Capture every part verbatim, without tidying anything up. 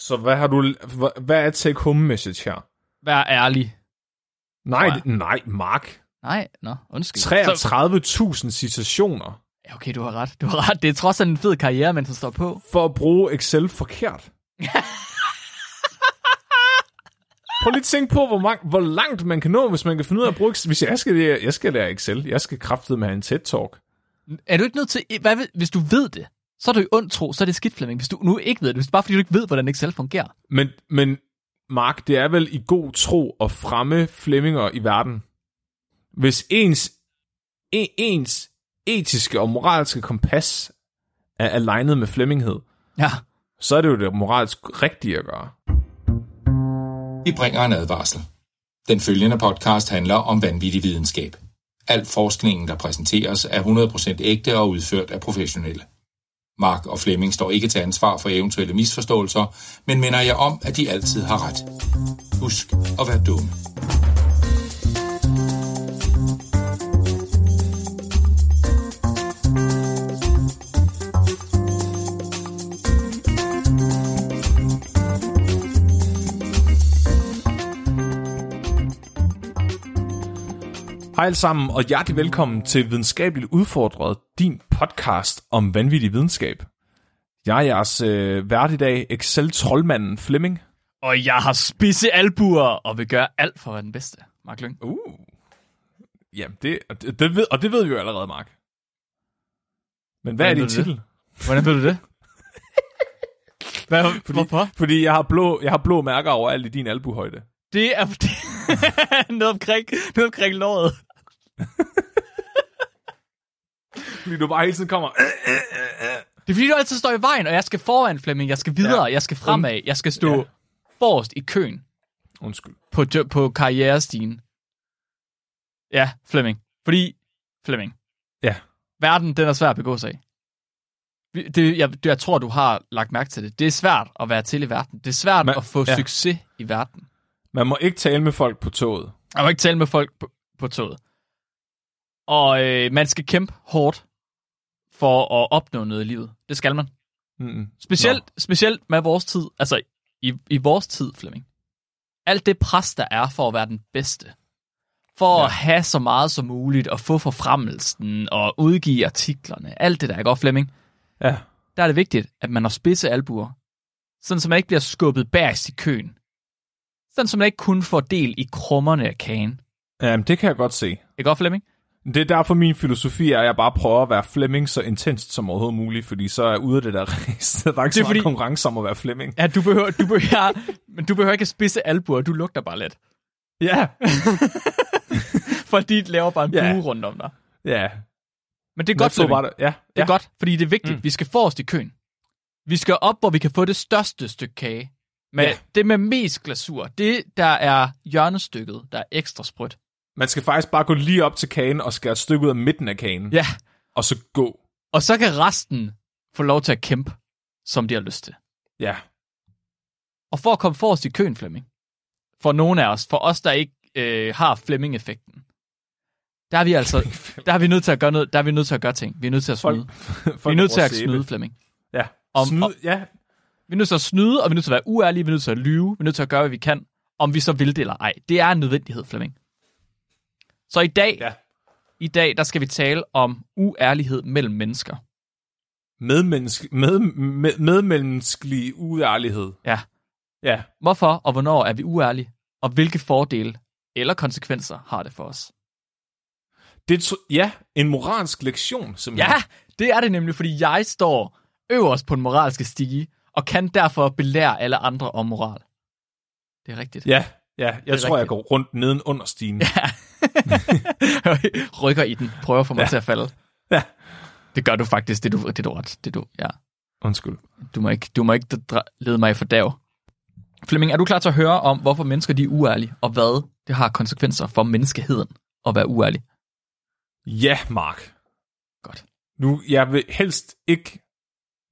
Så hvad har du... Hvad er take home message her? Vær ærlig. Nej, nej, Mark. Nej, nå, undskyld. treogtredive tusind citationer. Ja, okay, du har ret. Du har ret. Det er trods alt en fed karriere, man står på. For at bruge Excel forkert. Prøv lige at tænke på, hvor, mange, hvor langt man kan nå, hvis man kan finde ud af at bruge Excel. Hvis jeg skal, jeg skal lære Excel, jeg skal kraftedeme have en TED-talk. Er du ikke nødt til... Hvad, hvis du ved det, så er du i ond tro, så er det skidt, Flemming. Hvis du nu ikke ved det, hvis det bare fordi du ikke ved, hvordan Excel fungerer. Men, men Mark, det er vel i god tro at fremme Flemminger i verden. Hvis ens, ens etiske og moralske kompas er alignet med flemminghed, ja, så er det jo det moralsk rigtige at gøre. Vi bringer en advarsel. Den følgende podcast handler om vanvittig videnskab. Al forskningen, der præsenteres, er hundrede procent ægte og udført af professionelle. Mark og Flemming står ikke til ansvar for eventuelle misforståelser, men minder jer om, at de altid har ret. Husk at være dumme. Hej alle sammen, og hjertelig velkommen til Videnskabeligt Udfordret, din podcast om vanvittig videnskab. Jeg er jeres øh, vært i dag, Excel-troldmanden Flemming. Og jeg har spidse albuer, og vil gøre alt for at være den bedste, Mark Lyng. Uh, jamen det, det, det ved, og det ved vi jo allerede, Mark. Men hvad Hvordan er din titel? Hvordan ved du det? Hvad, fordi, hvorfor? Fordi jeg har, blå, jeg har blå mærker overalt i din albuhøjde. Det er fordi... noget omkring, noget omkring låret. Fordi du bare hele tiden kommer... Det er fordi, du altid står i vejen, og jeg skal foran, Flemming. Jeg skal videre, ja. Jeg skal fremad. Jeg skal stå ja. forrest i køen. Undskyld. På, på karrierestigen. Ja, Flemming. Fordi, Flemming. Ja. Verden, den er svær at begå sig i. Det, jeg, jeg tror, du har lagt mærke til det. Det er svært at være til i verden. Det er svært Men, at få ja. succes i verden. Man må ikke tale med folk på toget. Man må ikke tale med folk på, på toget. Og øh, man skal kæmpe hårdt for at opnå noget i livet. Det skal man. Mm-hmm. Specielt, no. specielt med vores tid. Altså, i, i vores tid, Flemming. Alt det pres, der er for at være den bedste. For ja. at have så meget som muligt, og få forfremmelsen, og udgive artiklerne. Alt det der, ikke også, Flemming? Ja. Der er det vigtigt, at man har spidse albuer. Sådan, så man ikke bliver skubbet bagerst i køen. Sådan, som man ikke kun får del i krummerne af kagen. Jamen, det kan jeg godt se. Ikke også, Flemming? Det er derfor, min filosofi er, at jeg bare prøver at være Flemming så intenst som overhovedet muligt, fordi så er jeg ude af det der ræs. Der er ikke så meget konkurrence om at være Flemming. Ja, du behøver, du behøver, men du behøver ikke at spidse albuer, du lugter bare lidt. Ja. Fordi det laver bare en bue ja. rundt om dig. Ja. Men det er godt, Flemming. Ja. Ja. Det er godt, fordi det er vigtigt. Mm. Vi skal forrest i køen. Vi skal op, hvor vi kan få det største stykke kage. Men ja. det med mest glasur, det der er hjørnestykket, der er ekstra sprødt. Man skal faktisk bare gå lige op til kagen og skære et stykke ud af midten af kagen. Ja. Og så gå. Og så kan resten få lov til at kæmpe, som de har lyst til. Ja. Og for at komme forrest i køen, Flemming, for nogen af os, for os, der ikke øh, har Flemming-effekten, der er vi altså, der er vi nødt til at gøre noget, der er vi nødt til at gøre ting. Vi er nødt til at snyde. Folk, folk vi er nødt til at snyde, Flemming. Ja. Om, snyde, om, ja. Vi er nødt til at snyde, og vi er nødt til at være uærlige, vi er nødt til at lyve, vi er nødt til at gøre, hvad vi kan, om vi så vil det eller ej. Det er en nødvendighed, Flemming. Så i dag, ja. i dag, der skal vi tale om uærlighed mellem mennesker. Medmenneske, med, med, medmenneskelig uærlighed. Ja. ja. Hvorfor og hvornår er vi uærlige, og hvilke fordele eller konsekvenser har det for os? Det ja, en moralsk lektion, simpelthen. Ja, det er det nemlig, fordi jeg står øverst på den moralske stige, og kan derfor belære alle andre om moral. Det er rigtigt. Ja, ja. jeg tror, rigtigt. jeg går rundt neden under stigen. Ja. Rykker i den. Prøver for mig ja. til at falde. Ja. Det gør du faktisk. Det er du, det er du ret. Det er du, ja. Undskyld. Du må ikke, du må ikke lede mig i fordærv. Flemming, er du klar til at høre om, hvorfor mennesker de er uærlige, og hvad det har konsekvenser for menneskeheden at være uærlig? Ja, Mark. Godt. Nu, jeg vil helst ikke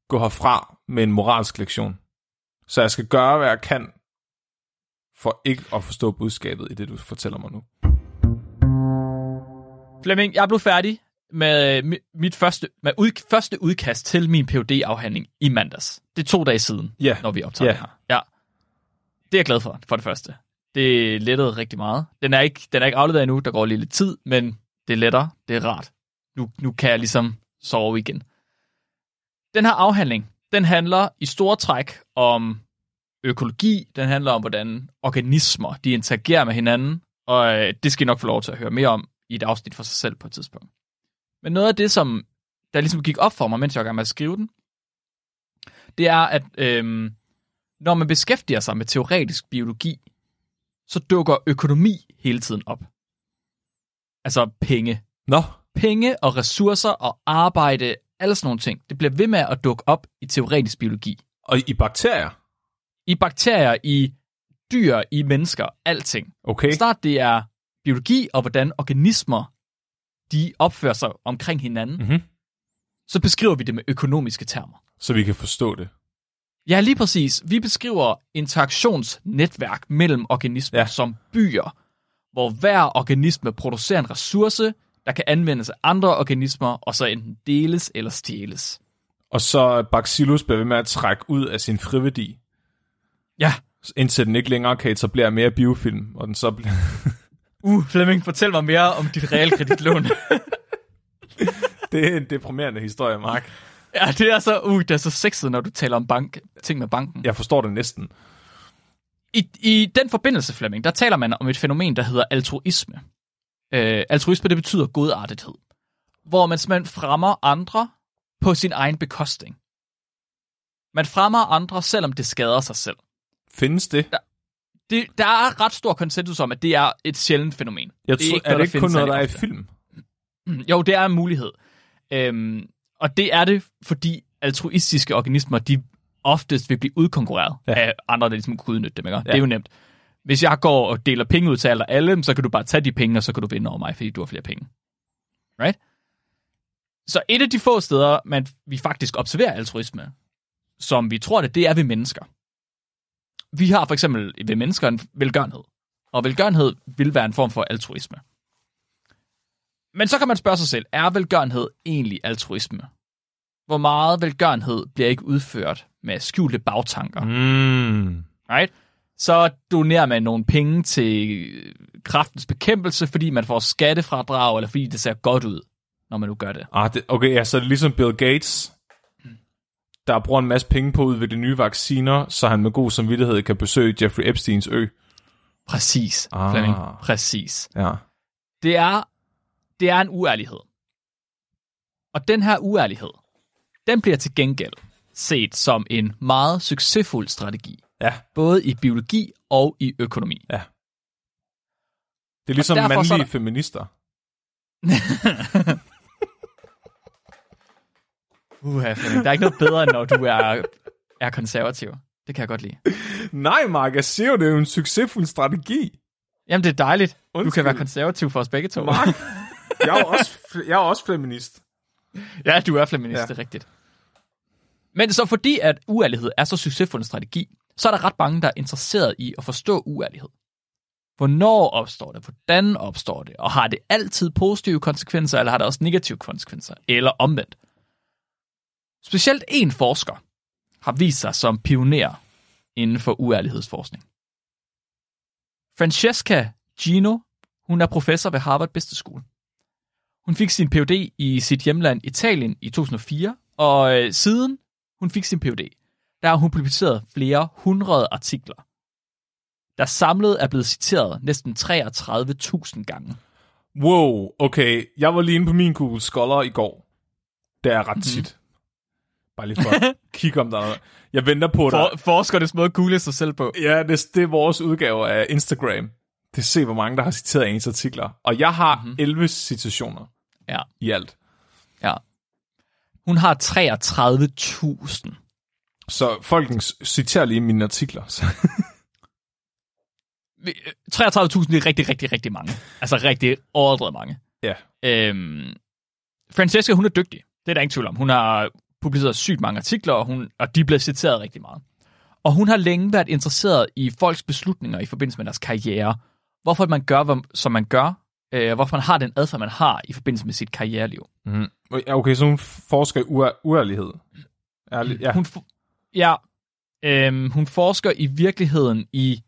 gå herfra med en moralsk lektion. Så jeg skal gøre, hvad jeg kan, for ikke at forstå budskabet i det, du fortæller mig nu. Flemming, jeg blev færdig med mit første, med ud, første udkast til min P H D-afhandling i mandags. Det er to dage siden, yeah. når vi optager yeah. her. Ja. Det er jeg glad for, for det første. Det lettede rigtig meget. Den er ikke, den er ikke afleveret endnu, der går lige lidt tid, men det er lettere, det er rart. Nu, nu kan jeg ligesom sove igen. Den her afhandling, den handler i store træk om økologi, den handler om, hvordan organismer de interagerer med hinanden, og øh, det skal I nok få lov til at høre mere om i et afsnit for sig selv på et tidspunkt. Men noget af det, som der ligesom gik op for mig, mens jeg var i gang med at skrive den, det er, at øh, når man beskæftiger sig med teoretisk biologi, så dukker økonomi hele tiden op. Altså penge. Nå. Penge og ressourcer og arbejde, alle sådan nogle ting. Det bliver ved med at dukke op i teoretisk biologi. Og i bakterier? I bakterier, i dyr, i mennesker, alting. Okay. Snart det er biologi og hvordan organismer, de opfører sig omkring hinanden. Mm-hmm. Så beskriver vi det med økonomiske termer. Så vi kan forstå det. Ja, lige præcis. Vi beskriver interaktionsnetværk mellem organismer ja. som byer, hvor hver organisme producerer en ressource, der kan anvendes af andre organismer, og så enten deles eller stjæles. Og så Bacillus bliver ved med at trække ud af sin friværdi. Ja. Indtil den ikke længere kan etablere mere biofilm, og den så bliver... uh, Flemming, fortæl mig mere om dit realkreditlån. Det er en deprimerende historie, Mark. Ja, det er så, uh, det er så sexet, når du taler om bank, ting med banken. Jeg forstår det næsten. I, i den forbindelse, Flemming, der taler man om et fænomen, der hedder altruisme. Øh, altruisme, det betyder godartethed. Hvor man, man fremmer andre på sin egen bekostning. Man fremmer andre, selvom det skader sig selv. Findes det? Der, det, der er ret stor konsensus om, at det er et sjældent fænomen. Jeg tror, det er, ikke, er det ikke kun noget, der er i film? Jo, det er en mulighed. Øhm, Og det er det, fordi altruistiske organismer, de oftest vil blive udkonkurreret ja. af andre, der ligesom kunne udnytte dem. Ikke? Ja. Det er jo nemt. Hvis jeg går og deler penge ud til alle, alle, så kan du bare tage de penge, og så kan du vinde over mig, fordi du har flere penge. Right? Så et af de få steder, man, vi faktisk observerer altruisme, som vi tror det, det er ved mennesker. Vi har for eksempel ved mennesker en velgørenhed. Og velgørenhed vil være en form for altruisme. Men så kan man spørge sig selv, er velgørenhed egentlig altruisme? Hvor meget velgørenhed bliver ikke udført med skjulte bagtanker? Mm. Right? Så donerer man nogle penge til kræftens bekæmpelse, fordi man får skattefradrag, eller fordi det ser godt ud, når man nu gør det. Ah, det okay, ja, så er det ligesom Bill Gates, der bruger en masse penge på at udvikle nye vacciner, så han med god samvittighed kan besøge Jeffrey Epsteins ø. Præcis, ah. Flemming. Præcis. Ja. Det er... Det er en uærlighed. Og den her uærlighed, den bliver til gengæld set som en meget succesfuld strategi. Ja. Både i biologi og i økonomi. Ja. Det er ligesom mandlige der... feminister. Uha, Flemming, der er ikke noget bedre, end når du er, er konservativ. Det kan jeg godt lide. Nej, Mark, jeg siger jo, det er jo en succesfuld strategi. Jamen, det er dejligt. Undskyld. Du kan være konservativ for os begge to. Mark. Jeg er også, jeg er også feminist. Ja, du er feminist, ja. Det er rigtigt. Men så fordi at uærlighed er så succesfuld en strategi, så er der ret mange, der er interesseret i at forstå uærlighed. Hvornår opstår det? Hvordan opstår det? Og har det altid positive konsekvenser, eller har det også negative konsekvenser? Eller omvendt? Specielt en forsker har vist sig som pioner inden for uærlighedsforskning. Francesca Gino, hun er professor ved Harvard Business School. Hun fik sin P H D i sit hjemland Italien i to tusind og fire, og øh, siden hun fik sin P H D, der har hun publiceret flere hundrede artikler, der samlet er blevet citeret næsten treogtredive tusind gange. Wow, okay. Jeg var lige inde på min Google Scholar i går. Det er ret tit. Mm-hmm. Bare lige for at kigge om der er noget. Jeg venter på dig. For, forsker det måde google sig selv på. Ja, det, det er vores udgave af Instagram. Det er se, hvor mange der har citeret ens artikler. Og jeg har mm-hmm. elleve citationer. Ja. I alt. Ja. Hun har treogtredive tusind. Så folkens, citerer lige mine artikler. treogtredive tusind er rigtig, rigtig, rigtig mange. Altså rigtig overdrevet mange. Ja. Øhm, Francesca, hun er dygtig. Det er der ingen tvivl om. Hun har publiceret sygt mange artikler, og, hun, og de bliver citeret rigtig meget. Og hun har længe været interesseret i folks beslutninger i forbindelse med deres karriere. Hvorfor man gør, som man gør, øh, hvorfor man har den adfærd, man har i forbindelse med sit karriereliv. Mm. Okay, så hun forsker i u- uærlighed. Ærlig, ja, hun, for, ja øh, hun forsker i virkeligheden i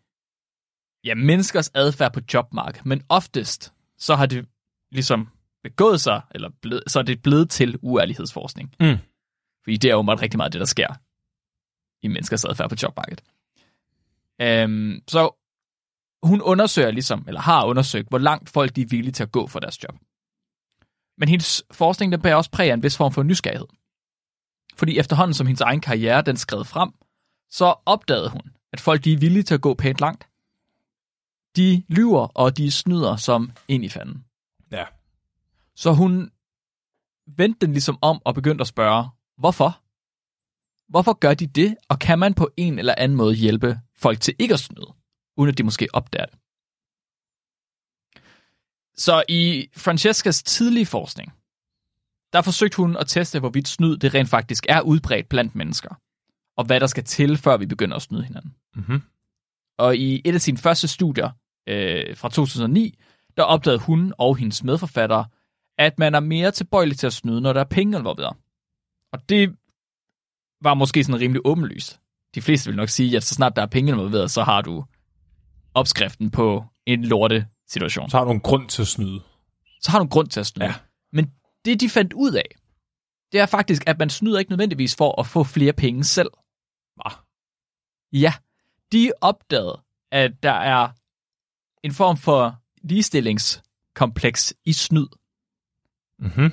ja, menneskers adfærd på jobmarkedet, men oftest så har det ligesom begået sig, eller blevet, så er det blevet til uærlighedsforskning. Mm. Fordi det er jo meget rigtig meget det, der sker i menneskers adfærd på jobmarkedet. Øhm, så hun undersøger ligesom, eller har undersøgt, hvor langt folk de er villige til at gå for deres job. Men hendes forskning, den bærer også præg af en vis form for nysgerrighed. Fordi efterhånden, som hendes egen karriere, den skred frem, så opdagede hun, at folk de er villige til at gå pænt langt. De lyver, og de snyder som ind i fanden. Ja. Så hun vendte den ligesom om og begyndte at spørge, hvorfor? Hvorfor gør de det, og kan man på en eller anden måde hjælpe folk til ikke at snyde, uden at de måske opdager det? Så i Francescas tidlige forskning, der forsøgte hun at teste, hvorvidt snyd det rent faktisk er udbredt blandt mennesker, og hvad der skal til, før vi begynder at snyde hinanden. Mm-hmm. Og i et af sine første studier øh, fra to tusind og ni, der opdagede hun og hendes medforfattere, at man er mere tilbøjelig til at snyde, når der er penge involveret. Og det var måske sådan rimelig åbenlyst. De fleste vil nok sige, at så snart der er penge involveret, så har du opskriften på en lorte situation. Så har du en grund til at snyde. Så har du en grund til at snyde. Ja. Men det, de fandt ud af, det er faktisk, at man snyder ikke nødvendigvis for at få flere penge selv. Hva? Ja. De opdagede, at der er en form for ligestillingskompleks i snyd. Mm-hmm.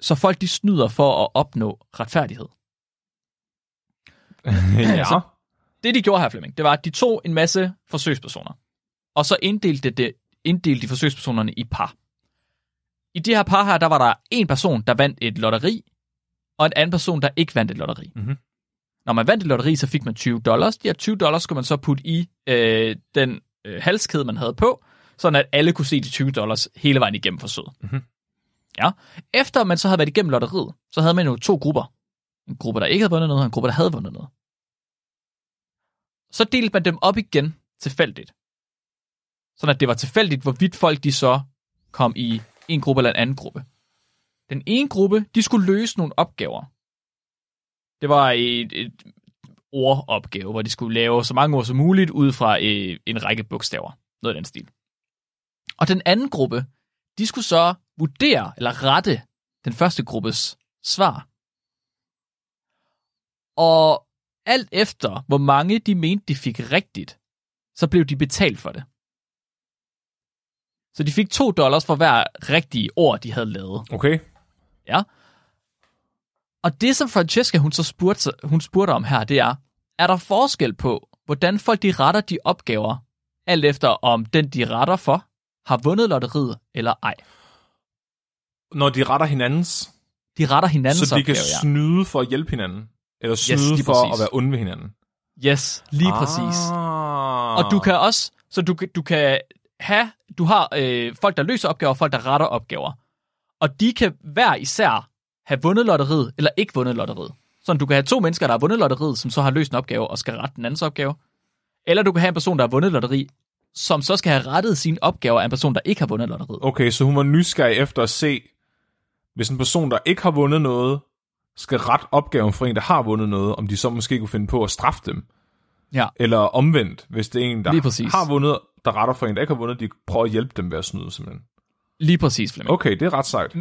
Så folk, de snyder for at opnå retfærdighed. Ja. Altså, det, de gjorde her, Flemming, det var, at de tog en masse forsøgspersoner, og så inddelte, det, inddelte de forsøgspersonerne i par. I de her par her, der var der en person, der vandt et lotteri, og en anden person, der ikke vandt et lotteri. Mm-hmm. Når man vandt et lotteri, så fik man tyve dollars. De her tyve dollars skulle man så putte i øh, den øh, halskæde, man havde på, sådan at alle kunne se de tyve dollars hele vejen igennem forsøget. Mm-hmm. Ja. Efter man så havde været igennem lotteriet, så havde man jo to grupper. En gruppe, der ikke havde vundet noget, og en gruppe, der havde vundet noget. Så delte man dem op igen tilfældigt. Sådan at det var tilfældigt, hvorvidt folk de så kom i en gruppe eller en anden gruppe. Den ene gruppe, de skulle løse nogle opgaver. Det var et, et ordopgave, hvor de skulle lave så mange ord som muligt ud fra en række bogstaver. Noget af den stil. Og den anden gruppe, de skulle så vurdere eller rette den første gruppes svar. Og alt efter, hvor mange de mente, de fik rigtigt, så blev de betalt for det. Så de fik to dollars for hver rigtige ord, de havde lavet. Okay. Ja. Og det, som Francesca hun så spurgte, hun spurgte om her, det er, er der forskel på, hvordan folk de retter de opgaver, alt efter om den, de retter for, har vundet lotteriet eller ej? Når de retter hinandens? De retter hinandens opgaver, ja. Så de opgave, kan snyde for at hjælpe hinanden? Eller snyde yes, for præcis. At være onde ved hinanden? Yes, lige ah. præcis. Og du kan også, så du, du kan have, du har øh, folk, der løser opgaver, og folk, der retter opgaver. Og de kan hver især have vundet lotteriet, eller ikke vundet lotteriet. Så du kan have to mennesker, der har vundet lotteriet, som så har løst en opgave, og skal rette den andens opgave. Eller du kan have en person, der har vundet lotteri, som så skal have rettet sine opgaver af en person, der ikke har vundet lotteriet. Okay, så hun var nysgerrig efter at se, hvis en person, der ikke har vundet noget, skal rette opgaven for en, der har vundet noget, om de så måske kunne finde på at straffe dem. Ja. Eller omvendt, hvis det er en, der har vundet, der retter for en, der ikke har vundet, de prøver at hjælpe dem ved at snyde, simpelthen. Lige præcis, Flemming. Okay, det er ret sejt.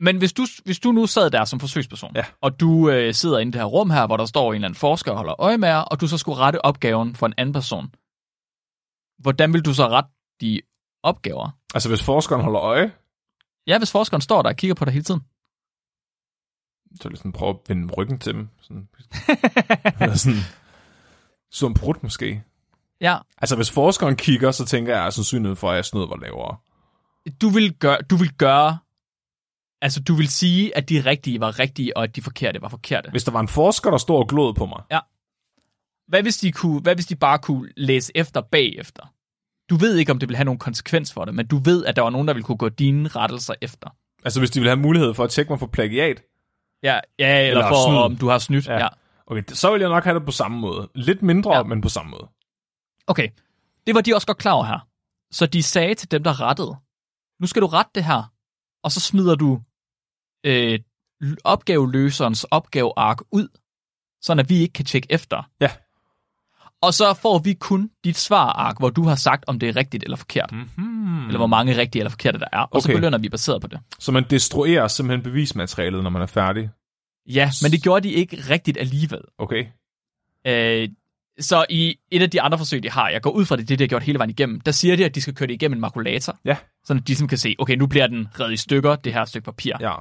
Men hvis du, hvis du nu sad der som forsøgsperson, ja. Og du øh, sidder inde i det her rum her, hvor der står en eller anden forsker og holder øje med jer, og du så skulle rette opgaven for en anden person, hvordan vil du så rette de opgaver? Altså, hvis forskeren holder øje? Ja, hvis forskeren står der og kigger på dig hele tiden. Så vil jeg sådan prøve at vende ryggen til dem. Sådan. Eller sådan, sådan brudt måske. Ja. Altså, hvis forskeren kigger, så tænker jeg, at sandsynligheden for, at jeg snød var lavere. Du vil gøre... Du vil gøre altså, du vil sige, at de rigtige var rigtige, og at de forkerte var forkerte. Hvis der var en forsker, der stod og glod på mig. Ja. Hvad hvis de kunne, hvad hvis de bare kunne læse efter bagefter? Du ved ikke, om det vil have nogen konsekvens for det, men du ved, at der var nogen, der ville kunne gå dine rettelser efter. Altså, hvis de ville have mulighed for at tjekke mig for plagiat? Ja, ja eller, eller for, om du har snydt. Ja. Ja. Okay, så vil jeg nok have det på samme måde. Lidt mindre, ja. Men på samme måde. Okay, det var de også godt klar over her. Så de sagde til dem, der rettede, nu skal du rette det her, og så smider du øh, opgaveløserens opgaveark ud, sådan at vi ikke kan tjekke efter. Ja. Og så får vi kun dit svarark, hvor du har sagt, om det er rigtigt eller forkert. Mm-hmm. Eller hvor mange rigtige eller forkerte der er. Og okay. Så belønner vi baseret på det. Så man destruerer simpelthen bevismaterialet, når man er færdig? Ja, men det gjorde de ikke rigtigt alligevel. Okay. Øh, så i et af de andre forsøg, de har, jeg går ud fra det, det de har gjort hele vejen igennem, der siger de, at de skal køre det igennem en makulator. Ja. Sådan at de som kan se, okay, nu bliver den revet i stykker, det her stykke papir. Ja.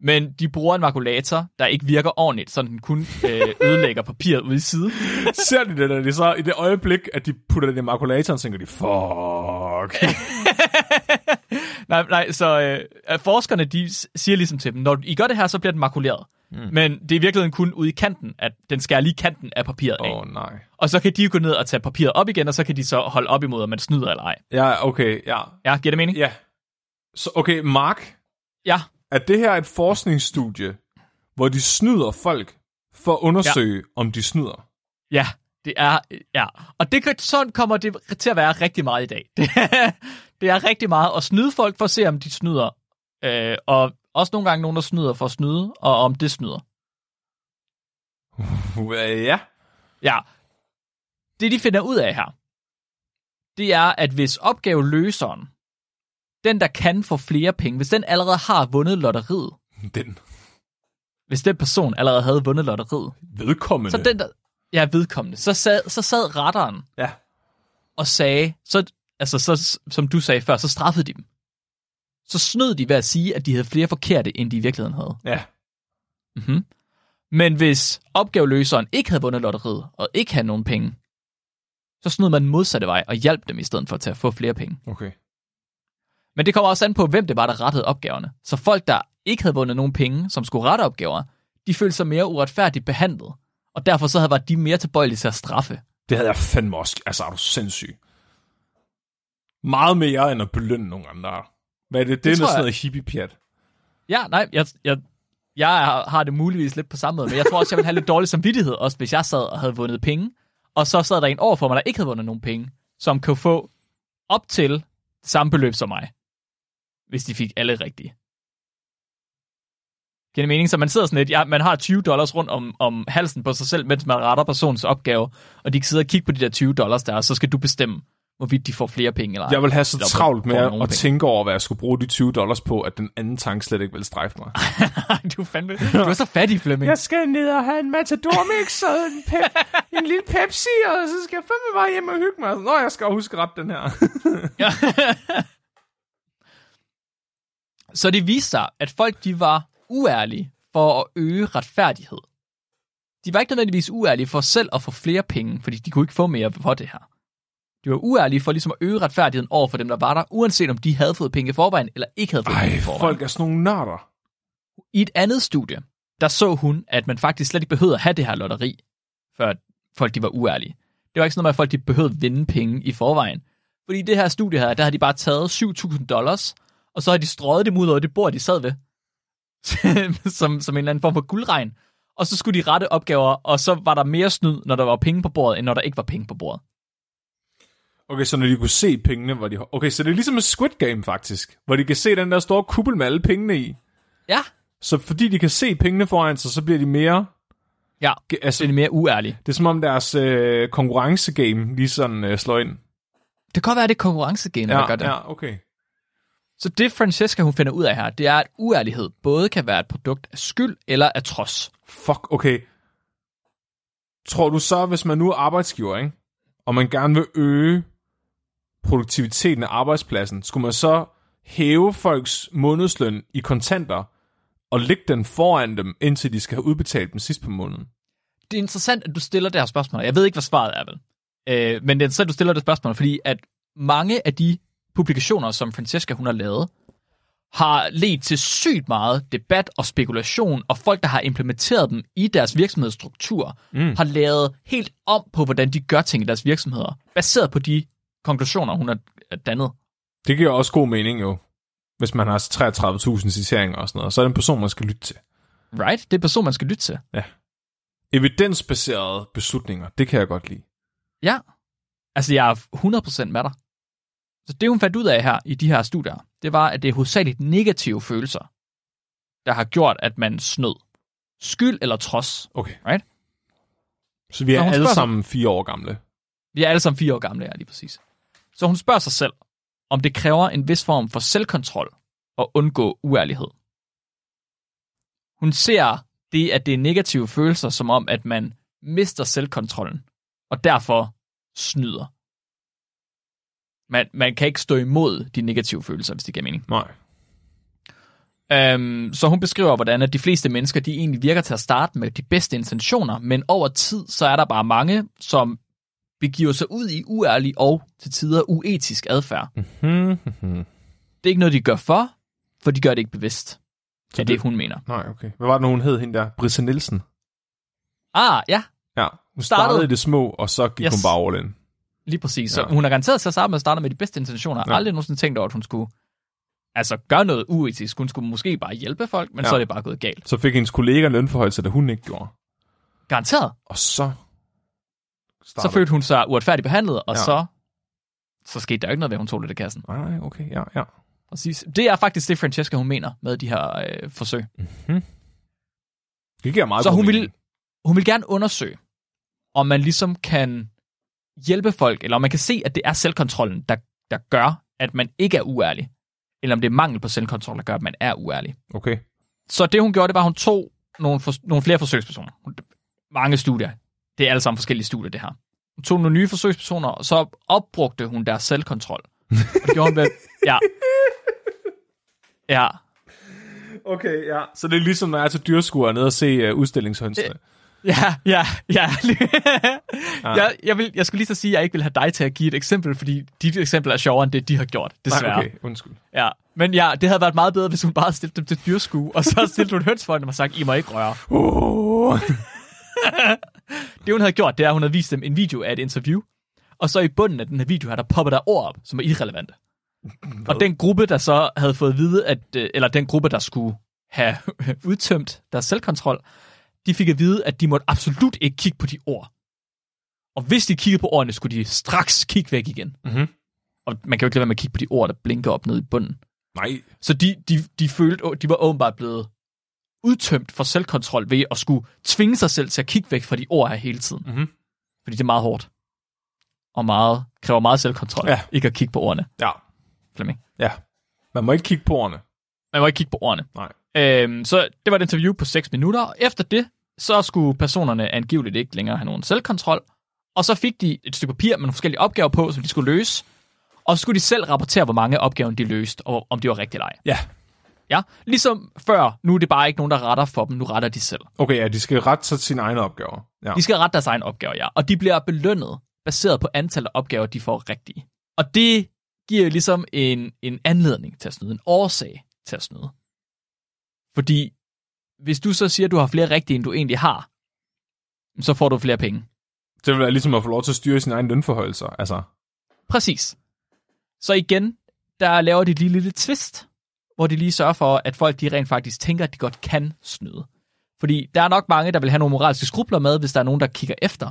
Men de bruger en makulator, der ikke virker ordentligt, så den kun øh, ødelægger papiret ude i siden. Ser de det, der de så i det øjeblik, at de putter den i makulatoren, tænker de, fuck. nej, nej, så øh, forskerne, de siger ligesom til dem, når I gør det her, så bliver den makuleret. Mm. Men det er i virkeligheden kun ude i kanten, at den skærer lige kanten af papiret af. Oh, nej. Og så kan de gå ned og tage papiret op igen, og så kan de så holde op imod, om man snyder eller ej. Ja, okay, ja. Ja, giver det mening? Ja. Så, okay, Mark? Ja. Er det her et forskningsstudie, hvor de snyder folk for at undersøge, ja. om de snyder? Ja, det er, ja. Og det kan, sådan kommer det til at være rigtig meget i dag. Det er, det er rigtig meget at snyde folk for at se, om de snyder. Øh, og også nogle gange nogen, der snyder for at snyde, og om det snyder. Ja. Ja. Det, de finder ud af her, det er, at hvis opgaveløseren, den, der kan få flere penge, hvis den allerede har vundet lotteriet. Den. Hvis den person allerede havde vundet lotteriet. Vedkommende. Så den, der, ja, vedkommende. Så sad, så sad retteren ja. og sagde, så, altså, så, som du sagde før, så straffede de dem. Så snød de ved at sige, at de havde flere forkerte, end de i virkeligheden havde. Ja. Mm-hmm. Men hvis opgaveløseren ikke havde vundet lotteriet, og ikke havde nogen penge, så snød man modsatte vej og hjalp dem i stedet for at, tage at få flere penge. Okay. Men det kommer også an på, hvem det var, der rettede opgaverne. Så folk, der ikke havde vundet nogen penge, som skulle rette opgaver, de følte sig mere uretfærdigt behandlet. Og derfor så var de mere tilbøjelige til at straffe. Det havde jeg fandme også. Altså, er du sindssyg? Meget mere end at belønne nogen andre. Hvad er det? Det, det er sådan noget hippie-pjat. Ja, nej, jeg, jeg, jeg har det muligvis lidt på samme måde. Men jeg tror også, jeg ville have lidt dårlig samvittighed, også hvis jeg sad og havde vundet penge. Og så sad der en overfor mig, der ikke havde vundet nogen penge, som kunne få op til samme beløb som mig. Hvis de fik alle rigtige. Giver det mening? Så man sidder sådan lidt, ja, man har tyve dollars rundt om, om halsen på sig selv, mens man retter personens opgave, og de sidder og kigger på de der tyve dollars der, og så skal du bestemme, hvorvidt de får flere penge eller ej. Jeg vil have så travlt med at tænke over, hvad jeg skulle bruge de tyve dollars på, at den anden tank slet ikke vil strejfe mig. du, fandme, du er så fattig, Flemming. Jeg skal ned og have en matadormix og en, pep, en lille Pepsi, og så skal jeg fandme bare hjem og hygge mig. Nå, jeg skal huske ret den her. Så det viste sig, at folk de var uærlige for at øge retfærdighed. De var ikke nødvendigvis uærlige for selv at få flere penge, fordi de kunne ikke få mere for det her. De var uærlige for ligesom at øge retfærdigheden over for dem, der var der, uanset om de havde fået penge i forvejen, eller ikke havde fået Ej, penge i forvejen. Folk er sådan nogle nørder. I et andet studie, der så hun, at man faktisk slet ikke behøvede at have det her lotteri, før folk de var uærlige. Det var ikke sådan noget med, at folk de behøvede at vinde penge i forvejen. Fordi i det her studie her, der havde de bare taget syv tusind dollars, og så har de strøget dem ud over det bord, de sad ved, som, som en eller anden form for guldregn. Og så skulle de rette opgaver, og så var der mere snyd, når der var penge på bordet, end når der ikke var penge på bordet. Okay, så når de kunne se pengene, var de... Okay, så det er ligesom et Squid Game, faktisk, hvor de kan se den der store kuppel med alle pengene i. Ja. Så fordi de kan se pengene foran sig, så bliver de mere... Ja, altså, bliver de mere uærlige. Det er som om deres øh, konkurrencegame lige sådan øh, slår ind. Det kan godt være, det er konkurrencegame, ja, der gør det. Ja, okay. Så det, Francesca, hun finder ud af her, det er, at uærlighed både kan være et produkt af skyld eller af trods. Fuck, okay. Tror du så, hvis man nu er arbejdsgiver, ikke? Og man gerne vil øge produktiviteten af arbejdspladsen, skulle man så hæve folks månedsløn i kontanter og lægge den foran dem, indtil de skal have udbetalt dem sidst på måneden? Det er interessant, at du stiller det her spørgsmål. Jeg ved ikke, hvad svaret er, vel? Øh, men det er interessant, at du stiller det spørgsmål, fordi at mange af de publikationer, som Francesca hun har lavet, har ledt til sygt meget debat og spekulation, og folk, der har implementeret dem i deres virksomhedsstruktur, mm. har lavet helt om på, hvordan de gør ting i deres virksomheder, baseret på de konklusioner, hun har dannet. Det giver også god mening jo, hvis man har treogtredive tusind citeringer og sådan noget, så er det en person, man skal lytte til. Right, det er en person, man skal lytte til. Ja. Evidensbaserede beslutninger, det kan jeg godt lide. Ja, altså jeg er hundrede procent med dig. Så det, hun fandt ud af her i de her studier, det var, at det er hovedsageligt negative følelser, der har gjort, at man snød. Skyld eller trods. Okay. Right? Så vi er alle sammen fire år gamle? Vi er alle sammen fire år gamle, ja, lige præcis. Så hun spørger sig selv, om det kræver en vis form for selvkontrol at undgå uærlighed. Hun ser det, at det er negative følelser, som om, at man mister selvkontrollen, og derfor snyder. Man, man kan ikke stå imod de negative følelser, hvis det giver mening. Nej. Øhm, så hun beskriver, hvordan at de fleste mennesker, de egentlig virker til at starte med de bedste intentioner, men over tid, så er der bare mange, som begiver sig ud i uærlig og til tider uetisk adfærd. Mm-hmm. Det er ikke noget, de gør for, for de gør det ikke bevidst. Så det er det, hun mener. Nej, okay. Hvad var det, hun hed hende der? Brisse Nielsen? Ah, ja. Ja, hun startede, startede i det små, og så gik yes. hun bare all in. Lige præcis. Så ja. Hun er garanteret til at starte med at starte med de bedste intentioner. Jeg har ja. aldrig nogensinde tænkt over, at hun skulle altså gøre noget uetisk. Hun skulle måske bare hjælpe folk, men ja. så er det bare gået galt. Så fik hendes kollega en lønforhøjelse, der hun ikke gjorde. Garanteret. Og så startede. Så følte hun sig uretfærdigt behandlet, og ja. så, så skete der jo ikke noget ved, hun tog lidt af kassen. Nej, okay, ja, ja. Præcis. Det er faktisk det, Francesca, hun mener med de her øh, forsøg. Mm-hmm. Det giver meget. Så hun vil, hun vil gerne undersøge, om man ligesom kan hjælpe folk, eller om man kan se, at det er selvkontrollen, der, der gør, at man ikke er uærlig. Eller om det er mangel på selvkontrol, der gør, at man er uærlig. Okay. Så det, hun gjorde, det var, at hun tog nogle, for, nogle flere forsøgspersoner. Mange studier. Det er alle sammen forskellige studier, det her. Hun tog nogle nye forsøgspersoner, og så opbrugte hun deres selvkontrol. Og det gjorde hun ved, ja. Ja. Okay, ja. Så det er ligesom, når jeg er til dyrskuer nede og se uh, udstillingshønsene. Ja, ja, ja. jeg, jeg, vil, jeg skulle lige så sige, at jeg ikke vil have dig til at give et eksempel, fordi dit eksempel er sjovere end det, de har gjort, desværre. Nej, okay, undskyld. Ja, men ja, det havde været meget bedre, hvis hun bare stillede dem til dyrskue, og så stillede hun høns for dem og sagt, I må ikke røre. Uh. Det, hun havde gjort, det er, at hun havde vist dem en video af et interview, og så i bunden af den her video her, der popper der ord op, som er irrelevante. Hvad? Og den gruppe, der så havde fået at vide, at, eller den gruppe, der skulle have udtømt deres selvkontrol, de fik at vide, at de måtte absolut ikke kigge på de ord. Og hvis de kiggede på ordene, skulle de straks kigge væk igen. Mm-hmm. Og man kan jo ikke lade være med at kigge på de ord, der blinker op nede i bunden. Nej. Så de, de, de følte, de var åbenbart blevet udtømt for selvkontrol ved at skulle tvinge sig selv til at kigge væk fra de ord her hele tiden. Mm-hmm. Fordi det er meget hårdt. Og meget, kræver meget selvkontrol. Ja. Ikke at kigge på ordene. Ja. Flemming. Ja. Man må ikke kigge på ordene. Man må ikke kigge på ordene. Nej. Øhm, så det var et interview på seks minutter, og efter det, så skulle personerne angiveligt ikke længere have nogen selvkontrol, og så fik de et stykke papir med nogle forskellige opgaver på, som de skulle løse, og så skulle de selv rapportere, hvor mange opgaver de løste, og om de var rigtigt eller ej. Ja. Ja, ligesom før, nu er det bare ikke nogen, der retter for dem, nu retter de selv. Okay, ja, de skal rette sig sine egne opgaver. Ja. De skal rette deres egne opgaver, ja, og de bliver belønnet, baseret på antallet af opgaver, de får rigtige. Og det giver ligesom en, en anledning til at snyde, en årsag til at snyde. Fordi hvis du så siger, at du har flere rigtige, end du egentlig har, så får du flere penge. Det vil være ligesom at få lov til at styre sine egne lønforhøjelser, altså. Præcis. Så igen, der laver de lige lille twist, hvor de lige sørger for, at folk de rent faktisk tænker, at de godt kan snyde. Fordi der er nok mange, der vil have nogle moralske skrupler med, hvis der er nogen, der kigger efter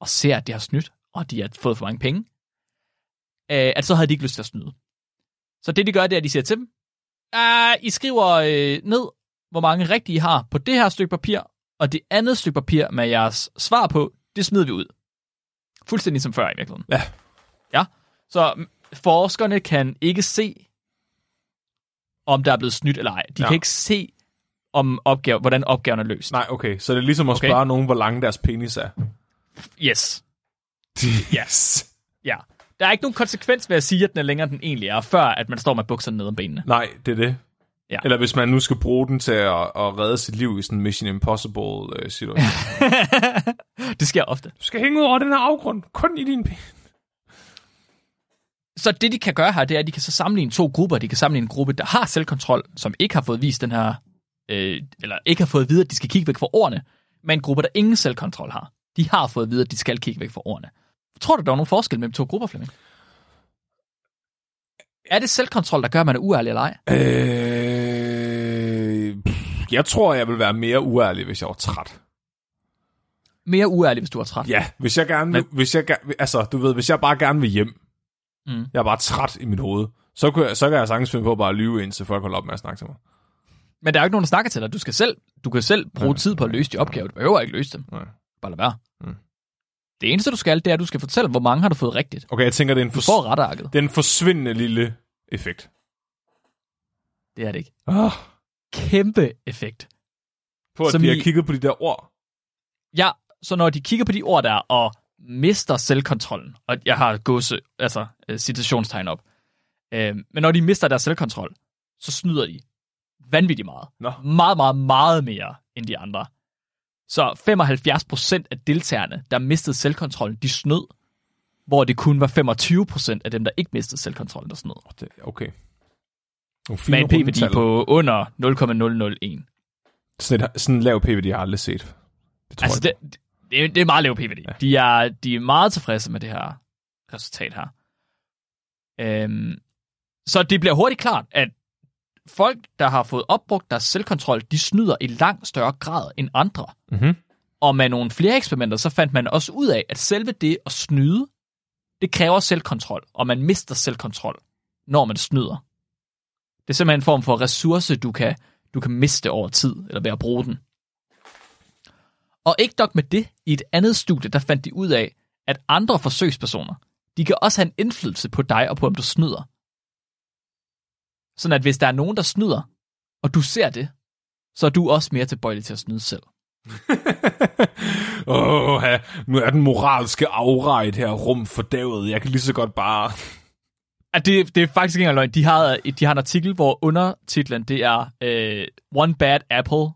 og ser, at de har snydt, og de har fået for mange penge, at så havde de ikke lyst til at snyde. Så det, de gør, det er, at de siger til dem, ah, I skriver øh, ned, hvor mange rigtige I har på det her stykke papir, og det andet stykke papir med jeres svar på, det smider vi ud. Fuldstændig som før i virkeligheden. Ja. Ja, så forskerne kan ikke se, om der er blevet snydt eller ej. De ja. kan ikke se, om opgave, hvordan opgaven er løst. Nej, okay. Så det er ligesom at okay. spørge nogen, hvor lang deres penis er. Yes. Yes. Ja. Der er ikke nogen konsekvens ved at sige, at den er længere, den egentlig er, før at man står med bukserne ned om benene. Nej, det er det. Ja. Eller hvis man nu skal bruge den til at, at redde sit liv i sådan en Mission Impossible-situation. Uh, det sker ofte. Du skal hænge ud over den her afgrund, kun i din ben. Så det, de kan gøre her, det er, at de kan så sammenligne to grupper. De kan sammenligne en gruppe, der har selvkontrol, som ikke har fået vist den her, øh, eller ikke har fået at vide, at de skal kigge væk fra ordene, men en gruppe, der ingen selvkontrol har. De har fået at vide, at de skal kigge væk fra ordene. Tror du, der er nogen forskel mellem to grupper, Flemming? Er det selvkontrol, der gør, at man er uærlig eller ej? Øh, jeg tror, jeg vil være mere uærlig, hvis jeg var træt. Mere uærlig, hvis du var træt? Ja, hvis jeg gerne vil, hvis jeg, altså, du ved, hvis jeg bare gerne vil hjem, Mm. Jeg er bare træt i mit hoved. Så kan jeg, så kan jeg sagtens finde på at bare lyve, indtil folk holder op med at snakke til mig. Men der er jo ikke nogen, der snakker til dig. Du, skal selv, du kan selv bruge nej, tid på at løse de opgaver. Du behøver ikke løse dem. Nej. Bare lad være. Mm. Det eneste, du skal, det er, at du skal fortælle, hvor mange har du fået rigtigt. Okay, jeg tænker, det er en, fors- det er en forsvindende lille effekt. Det er det ikke. Oh. Kæmpe effekt. På at som de har i... kigget på de der ord. Ja, så når de kigger på de ord der, og mister selvkontrollen, og jeg har gåse, altså citationstegn op, øh, men når de mister deres selvkontrol, så snyder de vanvittigt meget. Nå. Meget, meget, meget mere end de andre. Så femoghalvfjerds procent af deltagerne, der mistede selvkontrollen, de snød, hvor det kun var femogtyve procent af dem, der ikke mistede selvkontrollen, der snød. Det, okay. Med en p-værdi på under nul komma nul nul en. Sådan, et, sådan en lav p-værdi har jeg aldrig set. Det altså, det, det, det er meget lav p-værdi. Ja. De, er, de er meget tilfredse med det her resultat her. Øhm, så det bliver hurtigt klart, at folk, der har fået opbrugt deres selvkontrol, de snyder i langt større grad end andre. Mm-hmm. Og med nogle flere eksperimenter, så fandt man også ud af, at selve det at snyde, det kræver selvkontrol, og man mister selvkontrol, når man snyder. Det er simpelthen en form for ressource, du kan, du kan miste over tid, eller ved at bruge den. Og ikke nok med det, i et andet studie, der fandt de ud af, at andre forsøgspersoner, de kan også have en indflydelse på dig og på, om du snyder. Sådan at hvis der er nogen, der snyder, og du ser det, så er du også mere tilbøjelig til at snyde selv. Åh, nu er den moralske aura i det her rum fordavet. Jeg kan lige så godt bare... At det, det er faktisk ikke engang løgn. De har, de har en artikel, hvor undertitlen det er øh, One Bad Apple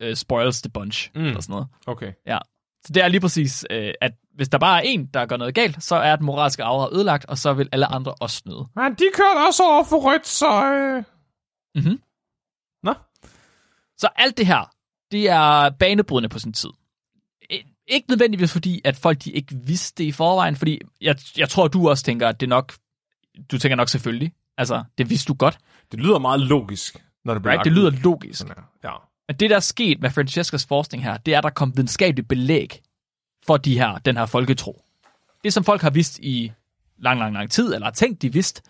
øh, Spoils the Bunch, mm. eller sådan noget. Okay. Ja. Så det er lige præcis, øh, at hvis der bare er en, der gør noget galt, så er den moralske aura ødelagt, og så vil alle andre også snyde. Men de kører også over for rødt, så... Øh... Mm-hmm. Nå. Så alt det her, det er banebrydende på sin tid. Ikke nødvendigvis fordi, at folk de ikke vidste det i forvejen, fordi jeg, jeg tror, du også tænker, at det nok... Du tænker nok selvfølgelig. Altså, det vidste du godt. Det lyder meget logisk, når det bliver right? Det lyder logisk. Ja. Men det, der er sket med Francescas forskning her, det er, at der kom videnskabeligt belæg for de her, den her folketro. Det, som folk har vidst i lang, lang, lang tid, eller har tænkt, de vidste,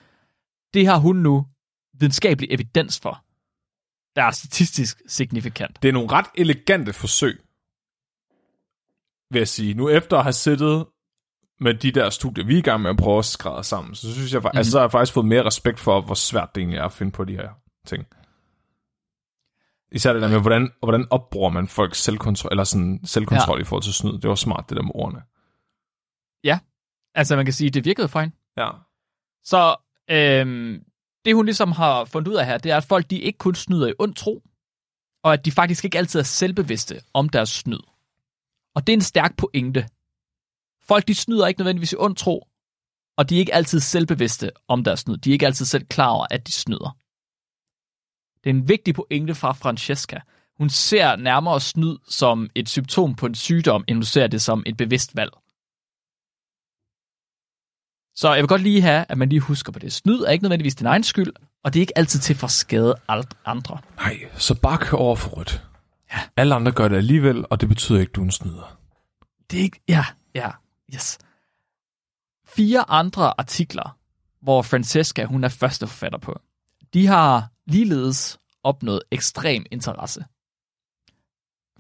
det har hun nu videnskabelig evidens for, der er statistisk signifikant. Det er nogle ret elegante forsøg, vil jeg sige. Nu efter at have siddet med de der studier, vi er i gang med at prøve at skrædde sammen, så synes jeg, mm-hmm. altså, så har jeg faktisk fået mere respekt for, hvor svært det egentlig er at finde på de her ting. Især det der med, hvordan, hvordan opbruger man folks selvkontrol, eller sådan selvkontrol ja. I forhold til snyd. Det var smart, det der med ordene. Ja, altså man kan sige, det virkede for hende. Ja. Så øhm, det hun ligesom har fundet ud af her, det er, at folk de ikke kun snyder i ond tro, og at de faktisk ikke altid er selvbevidste om deres snyd. Og det er en stærk pointe. Folk, de snyder ikke nødvendigvis i ond tro, og de er ikke altid selvbevidste om deres snyd. De er ikke altid selv klar over, at de snyder. Det er en vigtig pointe fra Francesca. Hun ser nærmere snyd som et symptom på en sygdom, end hun ser det som et bevidst valg. Så jeg vil godt lige have, at man lige husker på det. Snyd er ikke nødvendigvis din egen skyld, og det er ikke altid til for at skade andre. Nej, så bare kør over for rødt. Ja. Alle andre gør det alligevel, og det betyder ikke, du er en snyder. Det er ikke... Ja, ja. Yes. Fire andre artikler, hvor Francesca, hun er første forfatter på, de har ligeledes opnået ekstrem interesse.